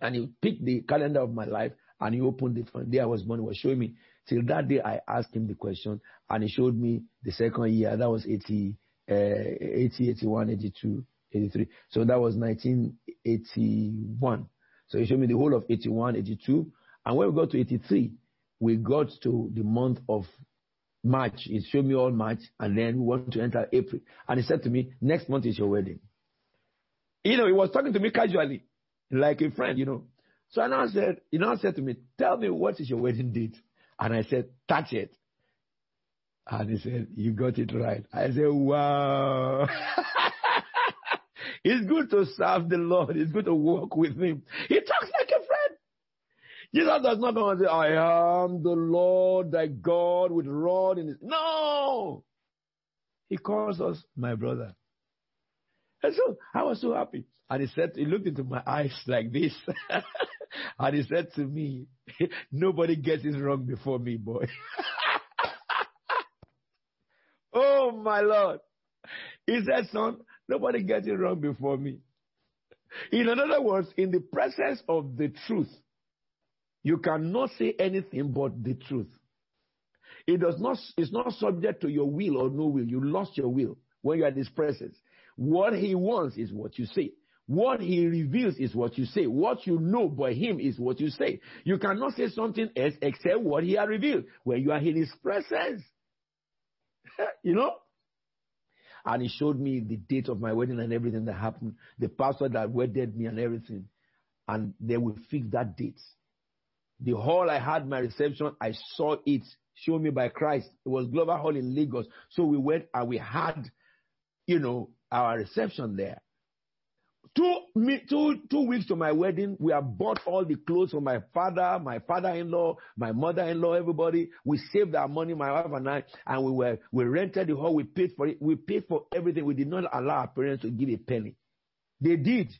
And he picked the calendar of my life and he opened it. From the day I was born, he was showing me. Till that day, I asked him the question, and he showed me the 2nd year. That was 80, 81, 82, 83. So that was 1981. So he showed me the whole of 81, 82. And when we got to 83, we got to the month of March. He showed me all March, and then we want to enter April. And he said to me, next month is your wedding. You know, he was talking to me casually, like a friend, you know. So I now said, he now said to me, tell me, what is your wedding date? And I said, 30th. And he said, you got it right. I said, wow. It's good to serve the Lord. It's good to walk with him. He talks like a friend. Jesus does not come and say, I am the Lord thy God with rod in his... No! He calls us my brother. And so I was so happy. And he said, he looked into my eyes like this. And he said to me, nobody gets it wrong before me, boy. Oh, my Lord. He said, son, nobody gets it wrong before me. In other words, in the presence of the truth, you cannot say anything but the truth. It does not, it's not subject to your will or no will. You lost your will when you are in his presence. What he wants is what you say. What he reveals is what you say. What you know by him is what you say. You cannot say something else except what he has revealed when you are in his presence. You know? And he showed me the date of my wedding and everything that happened, the pastor that wedded me and everything. And they will fix that date. The hall I had my reception, I saw it shown me by Christ. It was Glover Hall in Lagos. So we went and we had, you know, our reception there. Two weeks to my wedding, we have bought all the clothes for my father, my father-in-law, my mother-in-law, everybody. We saved our money, my wife and I, and we rented the hall. We paid for it. We paid for everything. We did not allow our parents to give a penny. They did,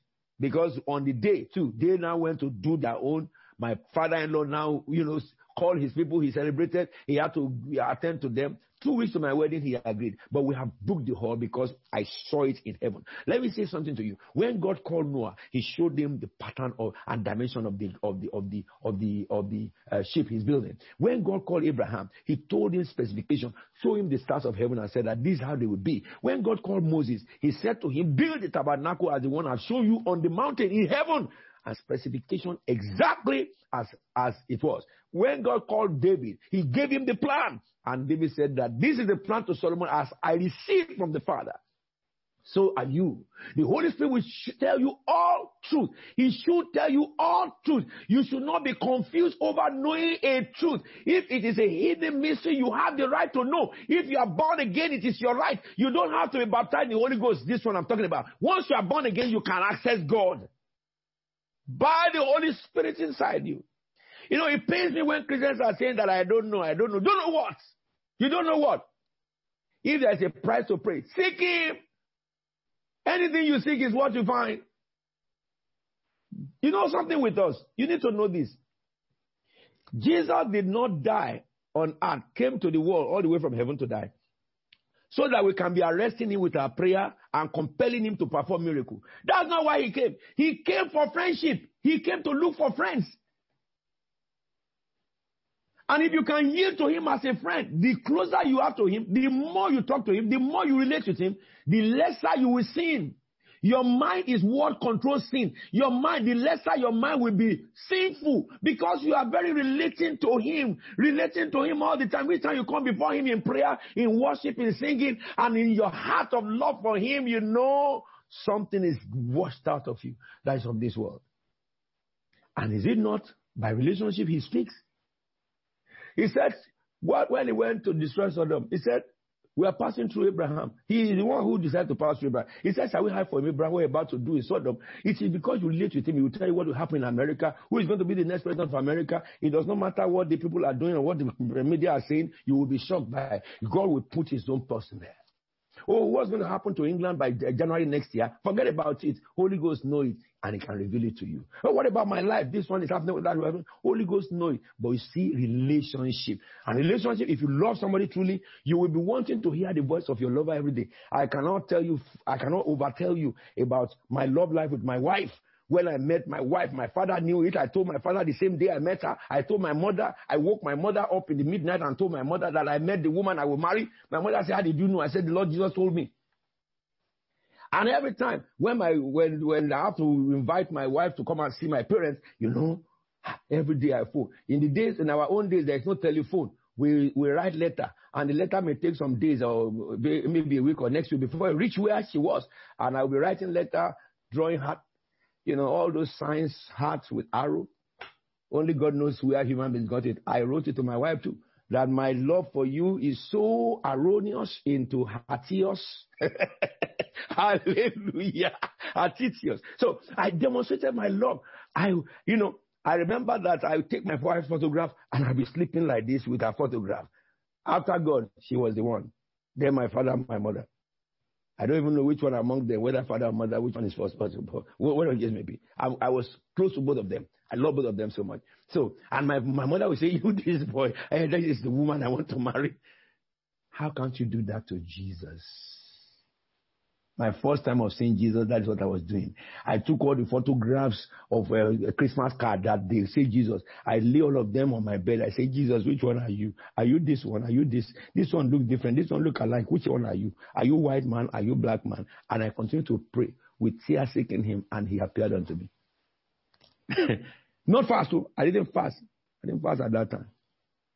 because on the day too, they now went to do their own. My father-in-law now, you know, called his people. He celebrated. He had to attend to them. 2 weeks to my wedding, he agreed. But we have booked the hall because I saw it in heaven. Let me say something to you. When God called Noah, he showed him the pattern of and dimension of the ship he's building. When God called Abraham, he told him specification, showed him the stars of heaven and said that this is how they will be. When God called Moses, he said to him, build the tabernacle as the one I've shown you on the mountain in heaven. And specification exactly as it was. When God called David, he gave him the plan. And David said that this is the plan to Solomon as I received from the Father. So are you. The Holy Spirit will tell you all truth. He should tell you all truth. You should not be confused over knowing a truth. If it is a hidden mystery, you have the right to know. If you are born again, it is your right. You don't have to be baptized in the Holy Ghost. This one I'm talking about. Once you are born again, you can access God by the Holy Spirit inside you. You know, it pains me when Christians are saying that I don't know. Don't know what? You don't know what? If there's a price to pay, seek him. Anything you seek is what you find. You know something with us? You need to know this. Jesus did not die on earth, came to the world all the way from heaven to die, so that we can be arresting him with our prayer and compelling him to perform miracle. That's not why he came. He came for friendship. He came to look for friends. And if you can yield to him as a friend, the closer you are to him, the more you talk to him, the more you relate with him, the lesser you will sin. Your mind is what controls sin. Your mind, the lesser your mind will be sinful, because you are very relating to him all the time. Each time you come before him in prayer, in worship, in singing, and in your heart of love for him, you know something is washed out of you that is of this world. And is it not by relationship he speaks? He said, when he went to destroy Sodom, he said, we are passing through Abraham. He is the one who decided to pass through Abraham. He said, shall we hide from Abraham what we're about to do in Sodom? It is because you relate with him. He will tell you what will happen in America, who is going to be the next president of America. It does not matter what the people are doing or what the media are saying. You will be shocked by it. God will put his own person there. Oh, what's going to happen to England by January next year? Forget about it. Holy Ghost knows it, and he can reveal it to you. Oh, what about my life? This one is happening with that. Holy Ghost knows it. But you see, relationship. And relationship, if you love somebody truly, you will be wanting to hear the voice of your lover every day. I cannot overtell you about my love life with my wife. When I met my wife, my father knew it. I told my father the same day I met her. I told my mother. I woke my mother up in the midnight and told my mother that I met the woman I will marry. My mother said, how did you know? I said, the Lord Jesus told me. And every time when I have to invite my wife to come and see my parents, you know, every day I phone. In our own days, there is no telephone. We write letter, and the letter may take some days or maybe a week or next week before I reach where she was. And I'll be writing letter, drawing heart, all those signs, hearts with arrow. Only God knows where human beings got it. I wrote it to my wife too, that my love for you is so erroneous into Hattius. Hallelujah. Hattius. So I demonstrated my love. I remember that I would take my wife's photograph and I'd be sleeping like this with her photograph. After God, she was the one. Then my father and my mother. I don't even know which one among them, whether father or mother, which one is first, whatever it may be. I was close to both of them. I love both of them so much. So, and my mother would say, you this boy, that is the woman I want to marry. How can't you do that to Jesus? My first time of seeing Jesus, that's what I was doing. I took all the photographs of a Christmas card that they say Jesus. I lay all of them on my bed. I say, Jesus, which one are you? Are you this one? Are you this? This one looks different. This one looks alike. Which one are you? Are you white man? Are you black man? And I continued to pray with tears seeking him, and he appeared unto me. Not fast. I didn't fast. I didn't fast at that time.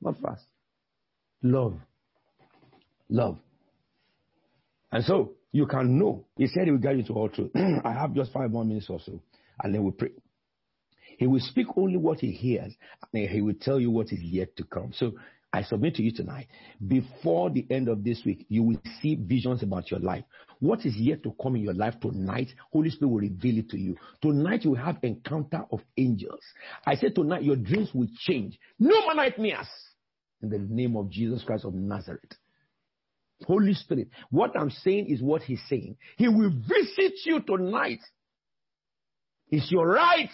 Not fast. Love. Love. And so, you can know. He said he will guide you to all truth. I have just 5 more minutes or so, and then we'll pray. He will speak only what he hears, and he will tell you what is yet to come. So I submit to you tonight, before the end of this week, you will see visions about your life. What is yet to come in your life tonight, Holy Spirit will reveal it to you. Tonight you will have encounter of angels. I said tonight your dreams will change. No more nightmares. In the name of Jesus Christ of Nazareth. Holy Spirit, what I'm saying is what he's saying. He will visit you tonight. It's your right.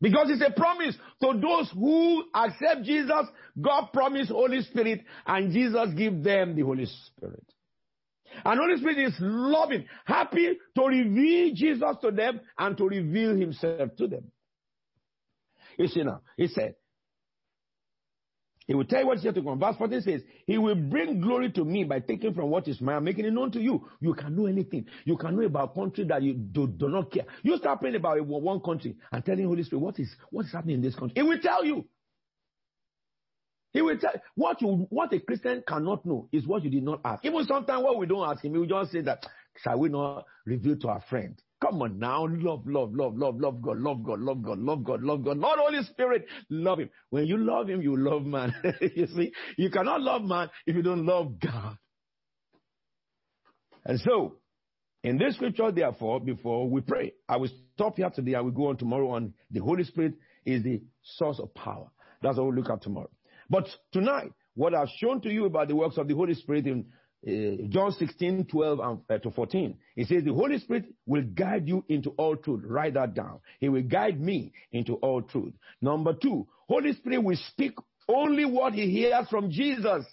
Because it's a promise to those who accept Jesus. God promised Holy Spirit, and Jesus give them the Holy Spirit. And Holy Spirit is loving, happy to reveal Jesus to them and to reveal himself to them. You see now, he said, he will tell you what's yet to come. Verse 14 says, he will bring glory to me by taking from what is mine and making it known to you. You can know anything. You can know about a country that you do not care. You start praying about one country and telling Holy Spirit, what is happening in this country? He will tell you. He will tell what a Christian cannot know is what you did not ask. Even sometimes what we don't ask him, he will just say that, shall we not reveal to our friend? Come on now, love God. Lord Holy Spirit, love him. When you love him, you love man. You see, you cannot love man if you don't love God. And so, in this scripture, therefore, before we pray, I will stop here today. I will go on tomorrow, and the Holy Spirit is the source of power. That's what we'll look at tomorrow. But tonight, what I've shown to you about the works of the Holy Spirit in John 16:12 to 14. It says, the Holy Spirit will guide you into all truth. Write that down. He will guide me into all truth. Number 2, Holy Spirit will speak only what he hears from Jesus.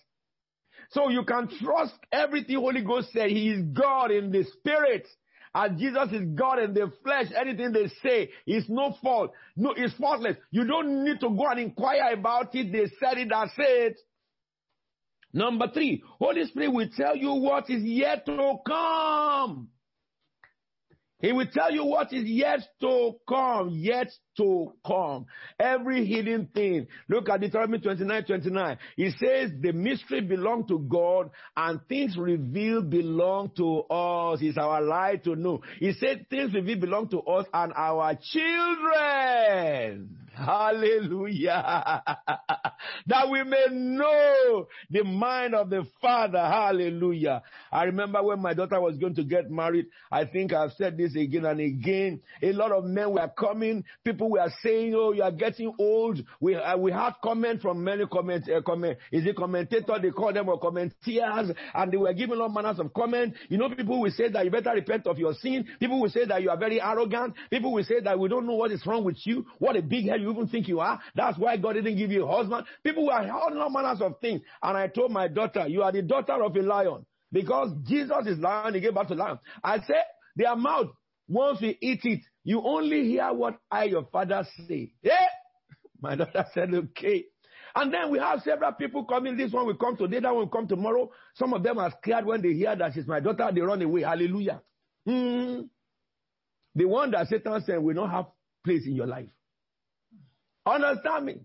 So you can trust everything Holy Ghost said. He is God in the Spirit. And Jesus is God in the flesh. Anything they say is no fault. No, it's faultless. You don't need to go and inquire about it. They said it, that's it. Number 3, Holy Spirit will tell you what is yet to come. He will tell you what is yet to come, Every hidden thing. Look at Deuteronomy 29:29. It says the mystery belong to God and things revealed belong to us. It's our right to know. He said things revealed belong to us and our children. Hallelujah. That we may know the mind of the Father. Hallelujah. I remember when my daughter was going to get married, I think I've said this again and again. A lot of men were coming. People were saying, oh, you are getting old. We have comments from many commentators, they call them, or commenteers, and they were giving all manners of comments. People will say that you better repent of your sin. People will say that you are very arrogant. People will say that we don't know what is wrong with you. What a big head you even think you are. That's why God didn't give you a husband. People were all manners of things. And I told my daughter, you are the daughter of a lion. Because Jesus is lion, he gave birth to lion. I said, their mouth, once we eat it, you only hear what I, your father, say. Yeah? My daughter said, okay. And then we have several people coming. This one will come today, that one will come tomorrow. Some of them are scared when they hear that she's my daughter. They run away. Hallelujah. The one that Satan said will not have place in your life. Understand me.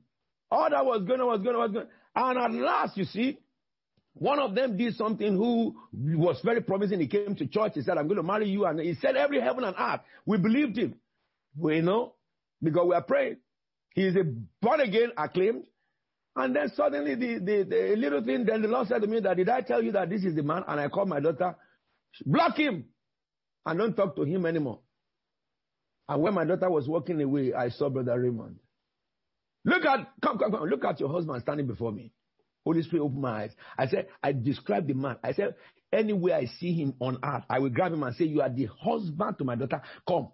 All that was going on. And at last, you see, one of them did something who was very promising. He came to church. He said, I'm going to marry you. And he said, every heaven and earth. We believed him. We know, because we are praying. He is a born again, acclaimed. And then suddenly the little thing, then the Lord said to me that, did I tell you that this is the man? And I called my daughter, block him and don't talk to him anymore. And when my daughter was walking away, I saw Brother Raymond. Come, look at your husband standing before me. Holy Spirit opened my eyes. I said, I described the man. I said, anywhere I see him on earth, I will grab him and say, you are the husband to my daughter. Come,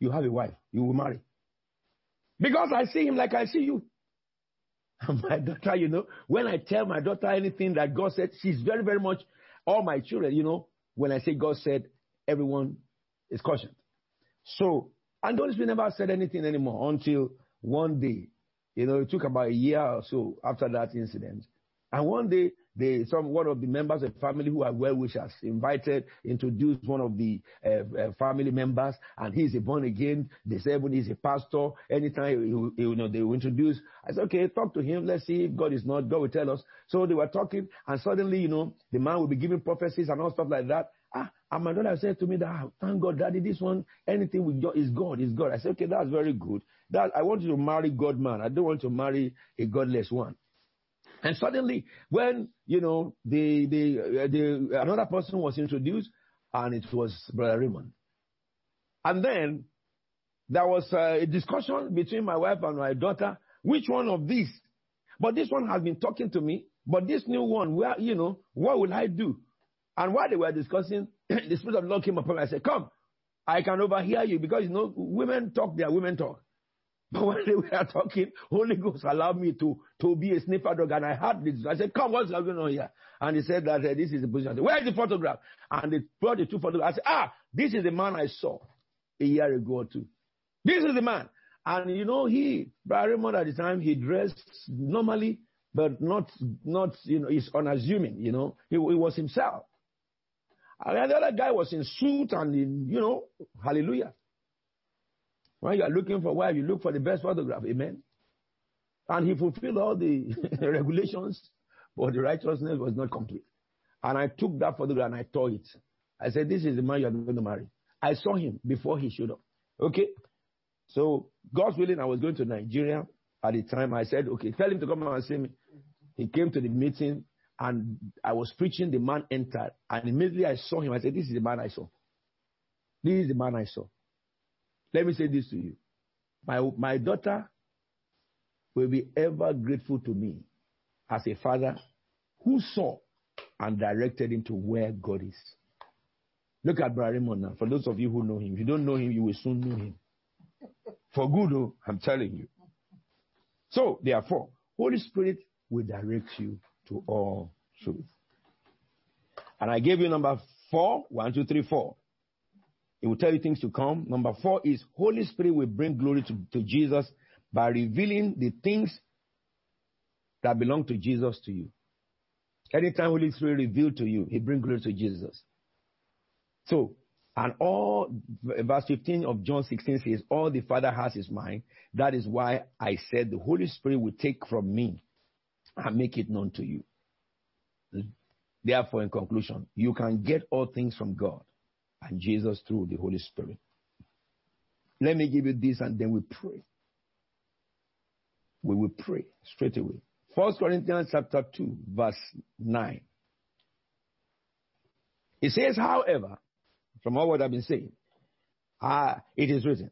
you have a wife. You will marry. Because I see him like I see you. And my daughter, you know, when I tell my daughter anything that God said, she's very, very much, all my children, you know, when I say God said, everyone is cautioned. So, and the Holy Spirit never said anything anymore until one day. You know, it took about a year or so after that incident. And one day, one of the members of the family who are well-wishers introduced one of the family members, and he's a born-again, disabled, he's a pastor. Anytime they will introduce, I said, okay, talk to him. Let's see if God is not. God will tell us. So they were talking, and suddenly, you know, the man will be giving prophecies and all stuff like that. And my daughter said to me that, thank God, Daddy, this one, anything with God is God, is God. I said, okay, that's very good. I want you to marry God, man. I don't want to marry a godless one. And suddenly, when, you know, another person was introduced, and it was Brother Raymond. And then there was a discussion between my wife and my daughter, which one of these? But this one has been talking to me, but this new one, what will I do? And while they were discussing, the Spirit of the Lord came upon me. I said, come, I can overhear you, because, you know, women talk their women talk. But when they were talking, Holy Ghost allowed me to be a sniffer dog. And I had this. I said, come, what's going on here? And he said that this is the position. I said, where's the photograph? And they brought the two photographs. I said, this is the man I saw a year ago or two. This is the man. And, you know, Barry Mona at the time, he dressed normally, but not you know, he's unassuming, you know. He was himself. And the other guy was in suit and, you know, hallelujah. When you are looking for a wife, you look for the best photograph. Amen. And he fulfilled all the regulations, but the righteousness was not complete. And I took that photograph and I tore it. I said, this is the man you are going to marry. I saw him before he showed up. Okay. So, God's willing, I was going to Nigeria at the time. I said, okay, tell him to come and see me. He came to the meeting and I was preaching. The man entered. And immediately I saw him. I said, this is the man I saw. This is the man I saw. Let me say this to you. My daughter will be ever grateful to me as a father who saw and directed him to where God is. Look at Barry Mona. For those of you who know him, if you don't know him, you will soon know him. For good, though, I'm telling you. So, therefore, Holy Spirit will direct you to all truth. And I gave you number 4, 1, 2, 3, 4. It will tell you things to come. Number 4 is Holy Spirit will bring glory to Jesus by revealing the things that belong to Jesus to you. Anytime Holy Spirit revealed to you, he brings glory to Jesus. So, and all, verse 15 of John 16 says, all the Father has is mine. That is why I said the Holy Spirit will take from me and make it known to you. Therefore, in conclusion, you can get all things from God and Jesus through the Holy Spirit. Let me give you this and then we pray. We will pray straight away. 1 Corinthians chapter 2, verse 9. It says, however, from all what I've been saying, it is written,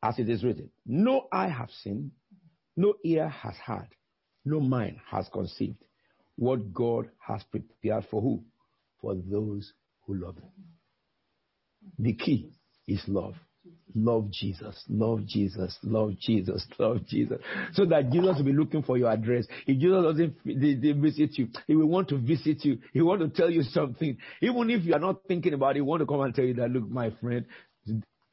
as it is written, no eye have seen, no ear has heard, no mind has conceived what God has prepared for who? For those who love him. The key is love. Love Jesus. Love Jesus. Love Jesus. Love Jesus. So that Jesus will be looking for your address. If Jesus doesn't visit you, he will want to visit you. He will want to tell you something. Even if you are not thinking about it, he will want to come and tell you that, look, my friend,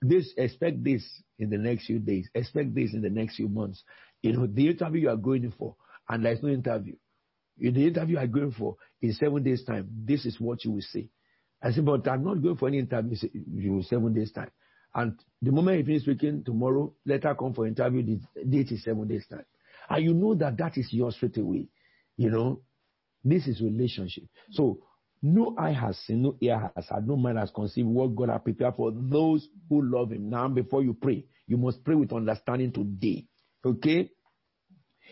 expect this in the next few days. Expect this in the next few months. You know, the interview you are going for, and there's no interview. In the interview you are going for, in 7 days' time, this is what you will see. I said, but I'm not going for any interview in 7 days' time. And the moment you finish speaking tomorrow, let her come for interview. The date is 7 days' time. And you know that that is yours straight away. You know, this is relationship. So no eye has seen, no ear has heard, no man has conceived what God has prepared for those who love him. Now, before you pray, you must pray with understanding today. Okay?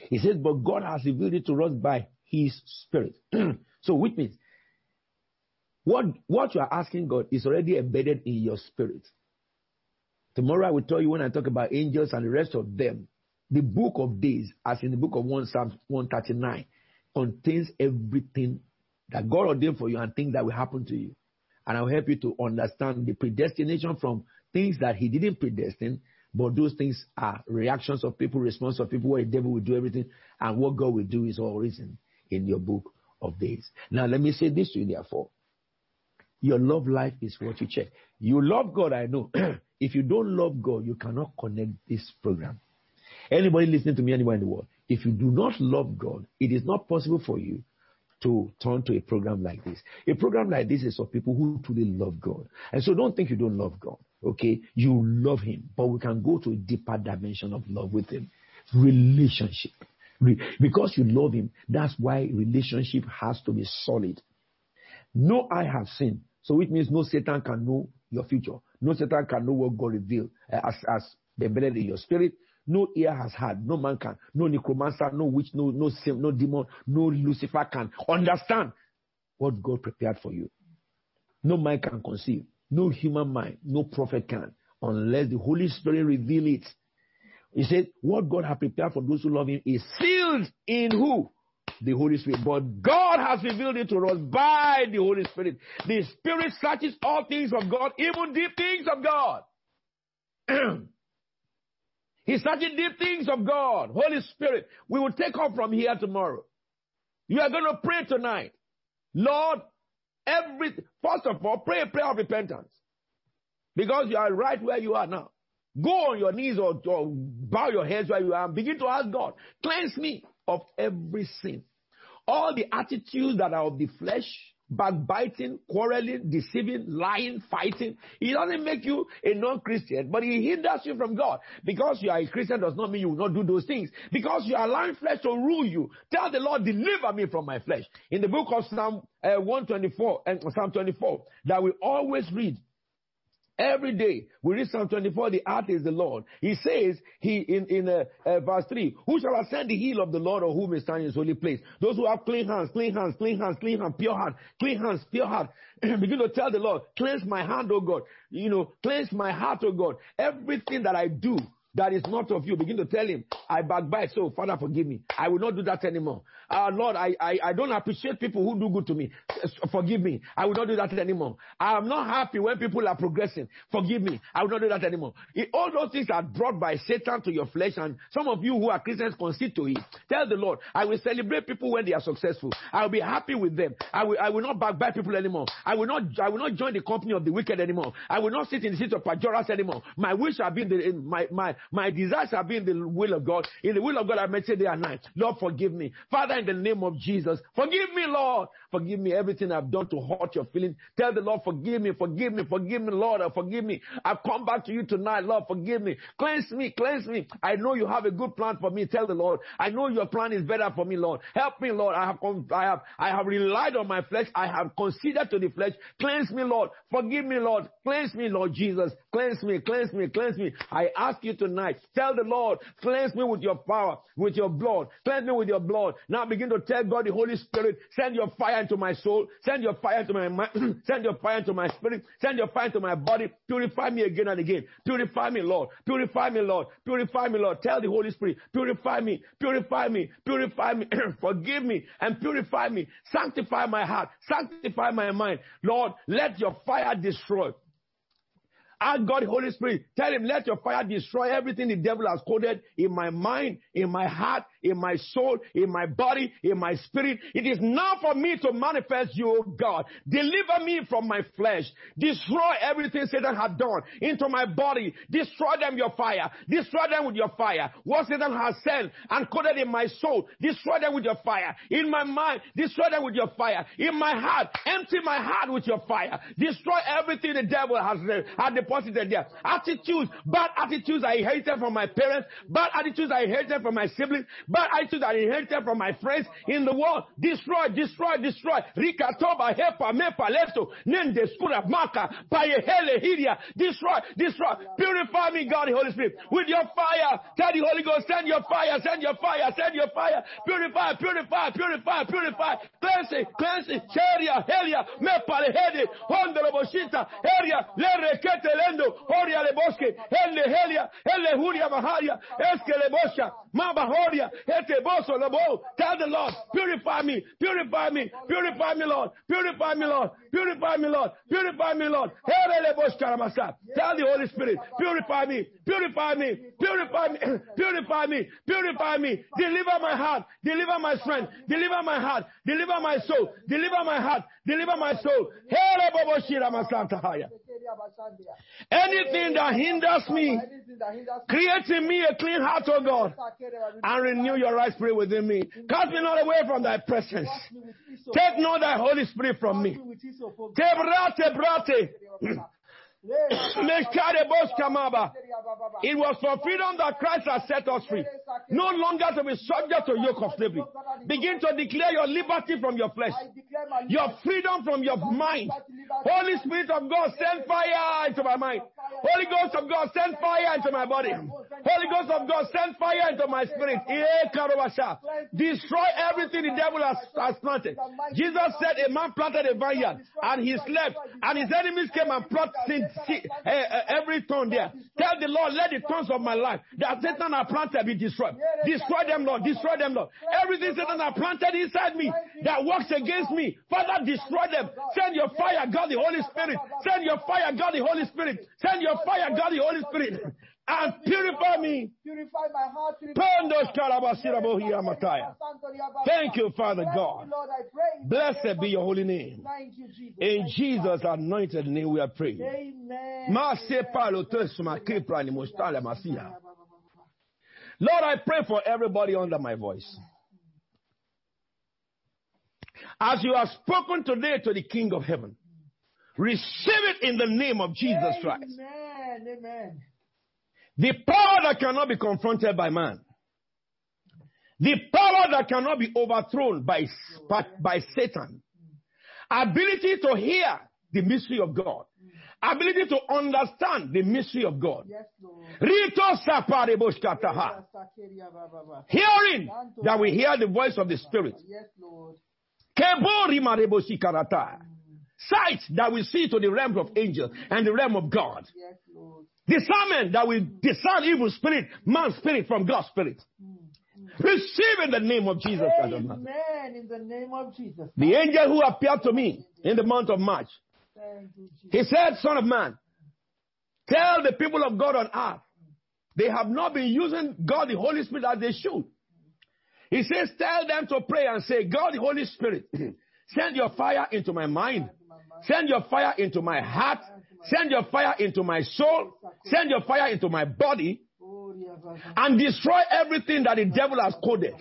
He says, but God has revealed it to us by his Spirit. So, which means, what you are asking God is already embedded in your spirit. Tomorrow I will tell you when I talk about angels and the rest of them, the book of days, as in the book of 1 Psalm 139, contains everything that God ordained for you and things that will happen to you. And I'll help you to understand the predestination from things that he didn't predestine, but those things are reactions of people, response of people, where the devil will do everything, and what God will do is all written in your book of days. Now, let me say this to you, therefore. Your love life is what you check. You love God, I know. If you don't love God, you cannot connect this program. Anybody listening to me anywhere in the world, if you do not love God, it is not possible for you to turn to a program like this. A program like this is for people who truly love God. And so don't think you don't love God, okay? You love him, but we can go to a deeper dimension of love with him. Relationship. Because you love him, that's why relationship has to be solid. No eye has seen, so it means no Satan can know your future. No Satan can know what God revealed as embedded in your spirit. No ear has heard, no man can, no necromancer, no witch, no demon, no Lucifer can understand what God prepared for you. No man can conceive, no human mind, no prophet can, unless the Holy Spirit reveal it. He said, what God has prepared for those who love him is sealed in who? The Holy Spirit. But God has revealed it to us by the Holy Spirit. The Spirit searches all things of God, even deep things of God. He's searching deep things of God. Holy Spirit, we will take off from here tomorrow. You are going to pray tonight. Lord, first of all, pray a prayer of repentance. Because you are right where you are now. Go on your knees or bow your heads where you are and begin to ask God, cleanse me of every sin. All the attitudes that are of the flesh, backbiting, quarreling, deceiving, lying, fighting. He doesn't make you a non-Christian, but he hinders you from God. Because you are a Christian does not mean you will not do those things. Because you are allowing flesh to rule you. Tell the Lord, deliver me from my flesh. In the book of Psalm 124 and Psalm 24 that we always read, every day, we read Psalm 24, the earth is the Lord. He says, in verse 3, who shall ascend the hill of the Lord, or who may stand in his holy place? Those who have clean hands, clean hands, clean hands, clean hands, pure hands, clean hands, pure heart. Begin to tell the Lord, cleanse my hand, O God. You know, cleanse my heart, O God. Everything that I do that is not of you, begin to tell him, I backbite, so Father, forgive me. I will not do that anymore. Lord, I don't appreciate people who do good to me. Forgive me. I will not do that anymore. I am not happy when people are progressing. Forgive me. I will not do that anymore. All those things are brought by Satan to your flesh, and some of you who are Christians concede to it. Tell the Lord, I will celebrate people when they are successful. I will be happy with them. I will not backbite people anymore. I will not join the company of the wicked anymore. I will not sit in the seat of Pajoras anymore. My wish shall be my desires have been the will of God. In the will of God, I meditate day and night. Lord, forgive me. Father, in the name of Jesus, forgive me, Lord. Forgive me everything I've done to hurt your feelings. Tell the Lord, forgive me, forgive me, forgive me, Lord, forgive me. I've come back to you tonight, Lord, forgive me. Cleanse me, cleanse me. I know you have a good plan for me. Tell the Lord, I know your plan is better for me, Lord. Help me, Lord. I have relied on my flesh. I have considered to the flesh. Cleanse me, Lord. Forgive me, Lord. Cleanse me, Lord Jesus. Cleanse me, cleanse me, cleanse me. I ask you tonight. Tell the Lord, cleanse me with your power, with your blood. Cleanse me with your blood. Now begin to tell God, the Holy Spirit, send your fire into my soul. Send your fire into my mind. Send your fire into my spirit. Send your fire into my body. Purify me again and again. Purify me, Lord. Purify me, Lord. Purify me, Lord. Tell the Holy Spirit, purify me, purify me, purify me. Forgive me and purify me. Sanctify my heart. Sanctify my mind. Lord, let your fire destroy. Ask God, Holy Spirit, tell him, let your fire destroy everything the devil has coded in my mind, in my heart, in my soul, in my body, in my spirit. It is now for me to manifest you, O God. Deliver me from my flesh. Destroy everything Satan has done into my body. Destroy them your fire. Destroy them with your fire. What Satan has sent and coded in my soul, destroy them with your fire. In my mind, destroy them with your fire. In my heart, empty my heart with your fire. Destroy everything the devil has had deposited there. Attitudes, bad attitudes I inherited from my parents, bad attitudes I inherited from my siblings, bad attitudes I inherited from my friends in the world. Destroy, destroy, destroy. Rikatoba, hepa, mepa, lefto, nende, skura, maka, payehele, hiria. Destroy, destroy. Purify me, God, the Holy Spirit, with your fire. Tell the Holy Ghost, send your fire, send your fire, send your fire. Purify, purify, purify, purify. Cleanse it, cleanse it. Cheria, helia, mepa, lehede, hondolo, boshita, heria, lere, ketelendo, horia, le bosque, hele, helia, hele, huria, maharia, eske, le bosha, mamba, horia, ete, boso, lebo. Tell the Lord, purify me, purify me, purify me, Lord, purify me, Lord, purify me, Lord, purify me, Lord. Here le bosh karamasa. Tell the Holy Spirit, purify me, purify me, purify me, purify me, purify me. Deliver my heart, deliver my strength, deliver my heart, deliver my soul, deliver my heart, deliver my soul. Here le bosh karamasa haya. Anything that hinders me, create in me a clean heart, O God, and renew your right spirit within me. Cast me not away from thy presence. Take not thy Holy Spirit from me. It was for freedom that Christ has set us free. No longer to be subject to yoke of slavery. Begin to declare your liberty from your flesh, your freedom from your mind. Holy Spirit of God, send fire into my mind. Holy Ghost of God, send fire into my body. Holy Ghost of God, send fire into my spirit. Destroy everything the devil has planted. Jesus said a man planted a vineyard and he slept, and his enemies came and plotted every thorn there. Tell the Lord, let the thorns of my life that Satan has planted be destroyed. Destroy them, Lord. Destroy them, Lord. Everything Satan has planted inside me that works against me, Father, destroy them. Send your fire, God, the Holy Spirit. Send your fire, God, the Holy Spirit. Send your fire, God, the Holy Spirit. And purify me. Purify my heart. Thank you, Father God. Blessed be your holy name. In Jesus' anointed name we are praying. Lord, I pray for everybody under my voice. As you have spoken today to the King of Heaven, receive it in the name of Jesus Christ. Amen. Amen. The power that cannot be confronted by man. The power that cannot be overthrown by Satan. Ability to hear the mystery of God. Ability to understand the mystery of God. Hearing that we hear the voice of the Spirit. Sight that we see to the realm of angels and the realm of God. Discernment that will discern evil spirit, man's spirit from God's spirit. Receive in the name of Jesus. Amen. In the name of Jesus. The angel who appeared to me in the month of March, he said, Son of man, tell the people of God on earth, they have not been using God the Holy Spirit as they should. He says, tell them to pray and say, God the Holy Spirit, send your fire into my mind. Send your fire into my heart. Send your fire into my soul. Send your fire into my body. And destroy everything that the devil has coded.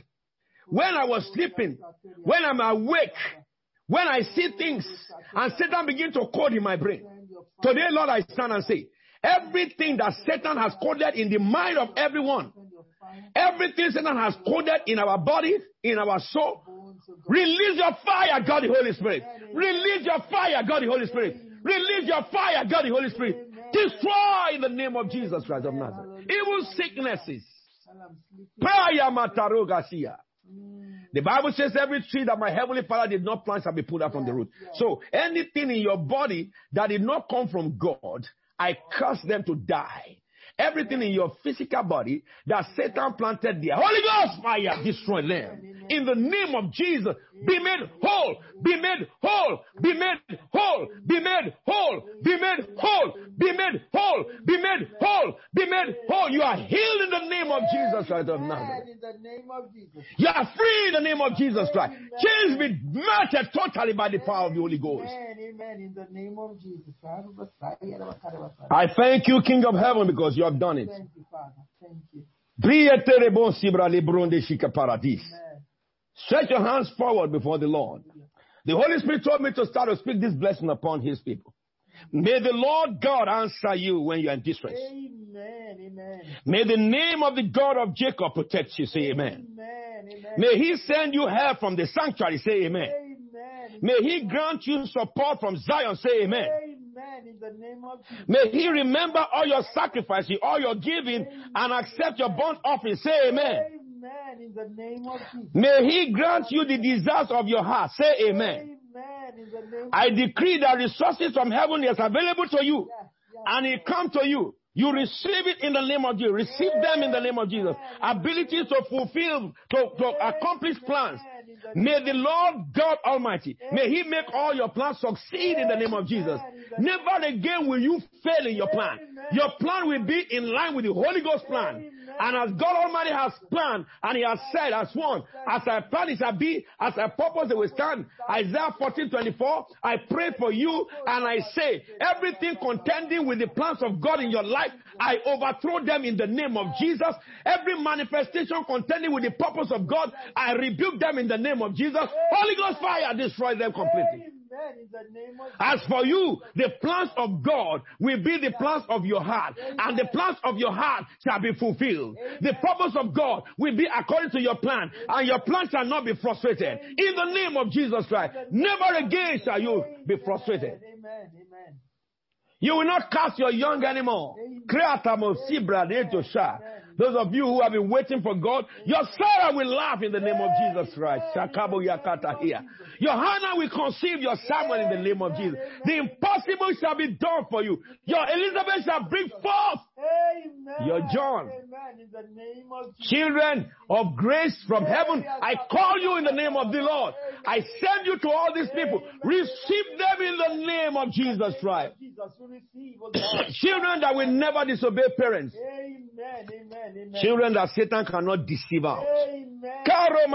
When I was sleeping, when I'm awake, when I see things, and Satan begins to code in my brain. Today, Lord, I stand and say, everything that Satan has coded in the mind of everyone, everything Satan has coded in our body, in our soul, release your fire, God the Holy Spirit. Release your fire, God the Holy Spirit. Release your fire, God the Holy Spirit. Destroy in the name of Jesus Christ of Nazareth. Evil sicknesses. The Bible says every tree that my heavenly Father did not plant shall be pulled out from the root. So anything in your body that did not come from God, I curse them to die. Everything in your physical body that Satan planted there, Holy Ghost fire, destroy them. In the name of Jesus, be made whole, be made whole, be made whole, be made whole, be made whole, be made whole, be made whole, be made whole. You are healed in the name of Jesus Christ of Nazareth. You are free in the name of Jesus Christ. Chains be melted totally by the power of the Holy Ghost. Amen. In the name of Jesus. I thank you, King of Heaven, because you have done it. Thank you, Father. Thank you. Stretch your hands forward before the Lord. The Holy Spirit told me to start to speak this blessing upon his people. May the Lord God answer you when you are in distress. Amen, amen. May the name of the God of Jacob protect you. Say amen. Amen, amen. May he send you help from the sanctuary. Say amen. Amen. May he grant you support from Zion. Say amen. Amen. In the name of Jesus. May he remember all your sacrifices, all your giving, amen, and accept your burnt offering. Say amen. Amen. In the name of Jesus. May he grant you the desires of your heart. Say amen. Amen. I decree that resources from heaven is available to you, and it comes to you. You receive it in the name of Jesus. Receive them in the name of Jesus. Abilities to fulfill, to accomplish plans. May the Lord God Almighty, may he make all your plans succeed in the name of Jesus. Never again will you fail in your plan. Your plan will be in line with the Holy Ghost plan. And as God Almighty has planned, and he has said, has sworn, as I plan it shall be, as I purpose it will stand. Isaiah 14:24, I pray for you, and I say, everything contending with the plans of God in your life, I overthrow them in the name of Jesus. Every manifestation contending with the purpose of God, I rebuke them in the name of Jesus. Holy Ghost fire destroys them completely. As for you, the plans of God will be the plans of your heart, and the plans of your heart shall be fulfilled. The purpose of God will be according to your plan, and your plan shall not be frustrated. In the name of Jesus Christ, never again shall you be frustrated. You will not cast your young anymore. Those of you who have been waiting for God, your Sarah will laugh in the name of Jesus Christ. Your Hannah will conceive your Samuel in the name of Jesus. The impossible shall be done for you. Your Elizabeth shall bring forth your John. Children of grace from heaven, I call you in the name of the Lord. I send you to all these people. Receive them in the name of Jesus Christ. Children that will never disobey parents. Amen, amen, amen. Children that Satan cannot deceive out. God will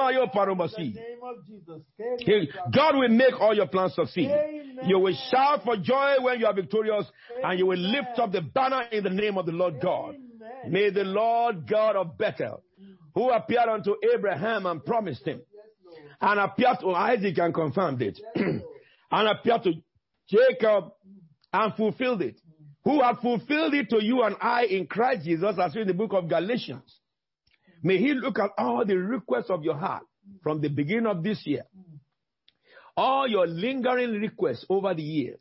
make all your plans succeed. Amen. You will shout for joy when you are victorious, amen, and you will lift up the banner in the name of the Lord God. Amen. May the Lord God of Bethel, who appeared unto Abraham and promised him, and appeared to Isaac and confirmed it, and appeared to Jacob and fulfilled it, who have fulfilled it to you and I in Christ Jesus, as in the book of Galatians. May he look at all the requests of your heart from the beginning of this year, all your lingering requests over the years,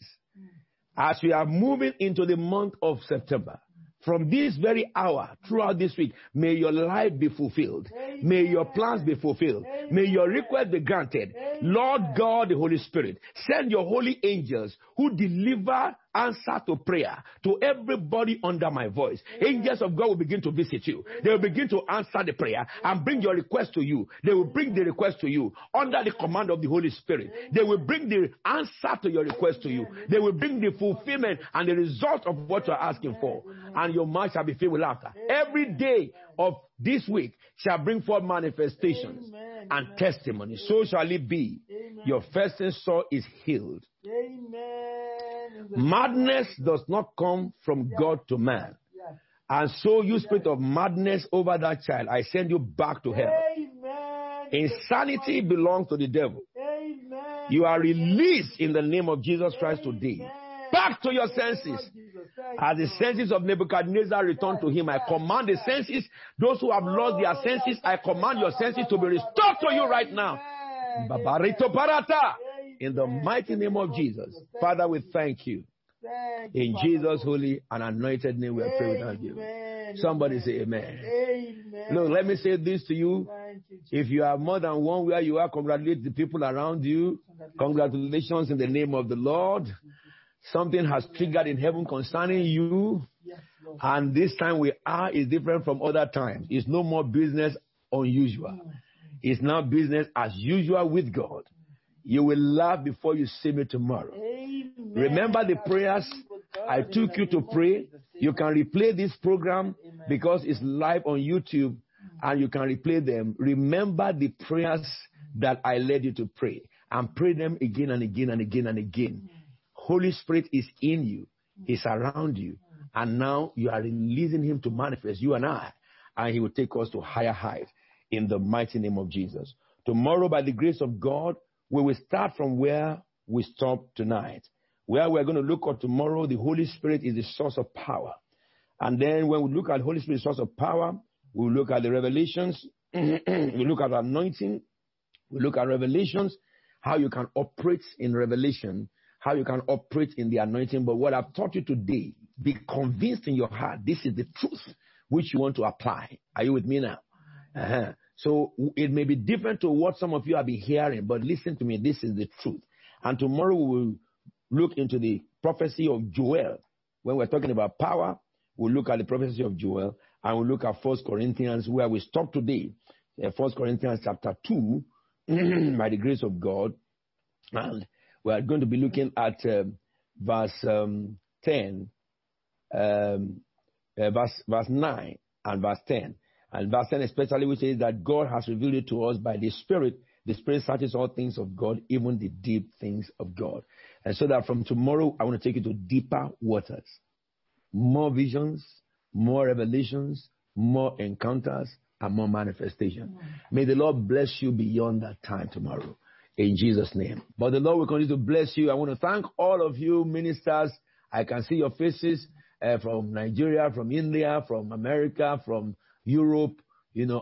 as we are moving into the month of September. From this very hour, throughout this week, may your life be fulfilled. May your plans be fulfilled. May your request be granted. Lord God, the Holy Spirit, send your holy angels who deliver answer to prayer to everybody under my voice. Angels of God will begin to visit you. They will begin to answer the prayer and bring your request to you. They will bring the request to you under the command of the Holy Spirit. They will bring the answer to your request to you. They will bring the fulfillment and the result of what you are asking for. And your mouth shall be filled with laughter. Every day of this week shall bring forth manifestations, amen, and amen, testimony. So shall it be. Amen. Your firstborn sore is healed. Amen. Madness does not come from God to man. Yes. And so you spirit of madness over that child, I send you back to hell. Amen. Insanity belongs to the devil. Amen. You are released in the name of Jesus Christ today. Back to your senses. As the senses of Nebuchadnezzar return to him, I command the senses, those who have lost their senses, I command your senses to be restored to you right now. Babarito Parata, in the mighty name of Jesus. Father, we thank you. In Jesus' holy and anointed name, we are praying without you. Somebody say amen. Look, let me say this to you. If you are more than one where you are, congratulate the people around you. Congratulations in the name of the Lord. Something has triggered in heaven concerning you. Yes, and this time we are is different from other times. It's no more business unusual. It's now business as usual with God. You will laugh before you see me tomorrow. Amen. Remember the prayers I took you to pray. You can replay this program because it's live on YouTube and you can replay them. Remember the prayers that I led you to pray and pray them again and again and again and again. Holy Spirit is in you, is around you, and now you are releasing him to manifest, you and I, and he will take us to higher heights in the mighty name of Jesus. Tomorrow, by the grace of God, we will start from where we stopped tonight. where we're going to look at tomorrow, the Holy Spirit is the source of power. And then when we look at Holy Spirit, source of power, we'll look at the revelations, we look at anointing, we look at revelations, how you can operate in revelation, how you can operate in the anointing. But what I've taught you today, be convinced in your heart, this is the truth which you want to apply. Are you with me now? Uh-huh. So it may be different to what some of you have been hearing, but listen to me, this is the truth. And tomorrow we will look into the prophecy of Joel. When we're talking about power, we'll look at the prophecy of Joel, and we'll look at 1 Corinthians, where we stop today. 1 Corinthians chapter 2, by the grace of God. And we're going to be looking at verse 9 and verse 10. And verse 10 especially, which says that God has revealed it to us by the Spirit. The Spirit searches all things of God, even the deep things of God. And so that from tomorrow, I want to take you to deeper waters. More visions, more revelations, more encounters, and more manifestation. May the Lord bless you beyond that time tomorrow, in Jesus' name. But the Lord will continue to bless you. I want to thank all of you ministers. I can see your faces from Nigeria, from India, from America, from Europe,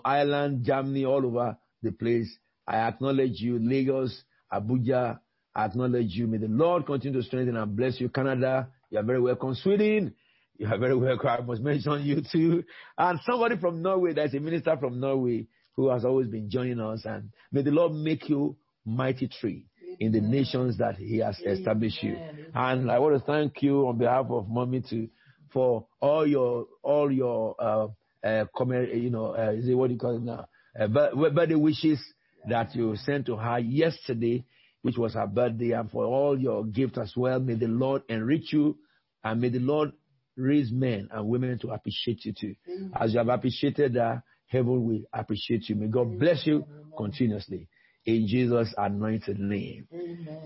Ireland, Germany, all over the place. I acknowledge you, Lagos, Abuja. I acknowledge you. May the Lord continue to strengthen and bless you, Canada. You are very welcome, Sweden. You are very welcome. I must mention you too. And somebody from Norway, there's a minister from Norway who has always been joining us. And may the Lord make you mighty tree in the nations that He has established you. And I want to thank you on behalf of Mommy too for all your birthday wishes that you sent to her yesterday, which was her birthday, and for all your gifts as well. May the Lord enrich you, and may the Lord raise men and women to appreciate you too. Amen. As you have appreciated that, heaven will appreciate you. May God bless you continuously. In Jesus' anointed name. Amen.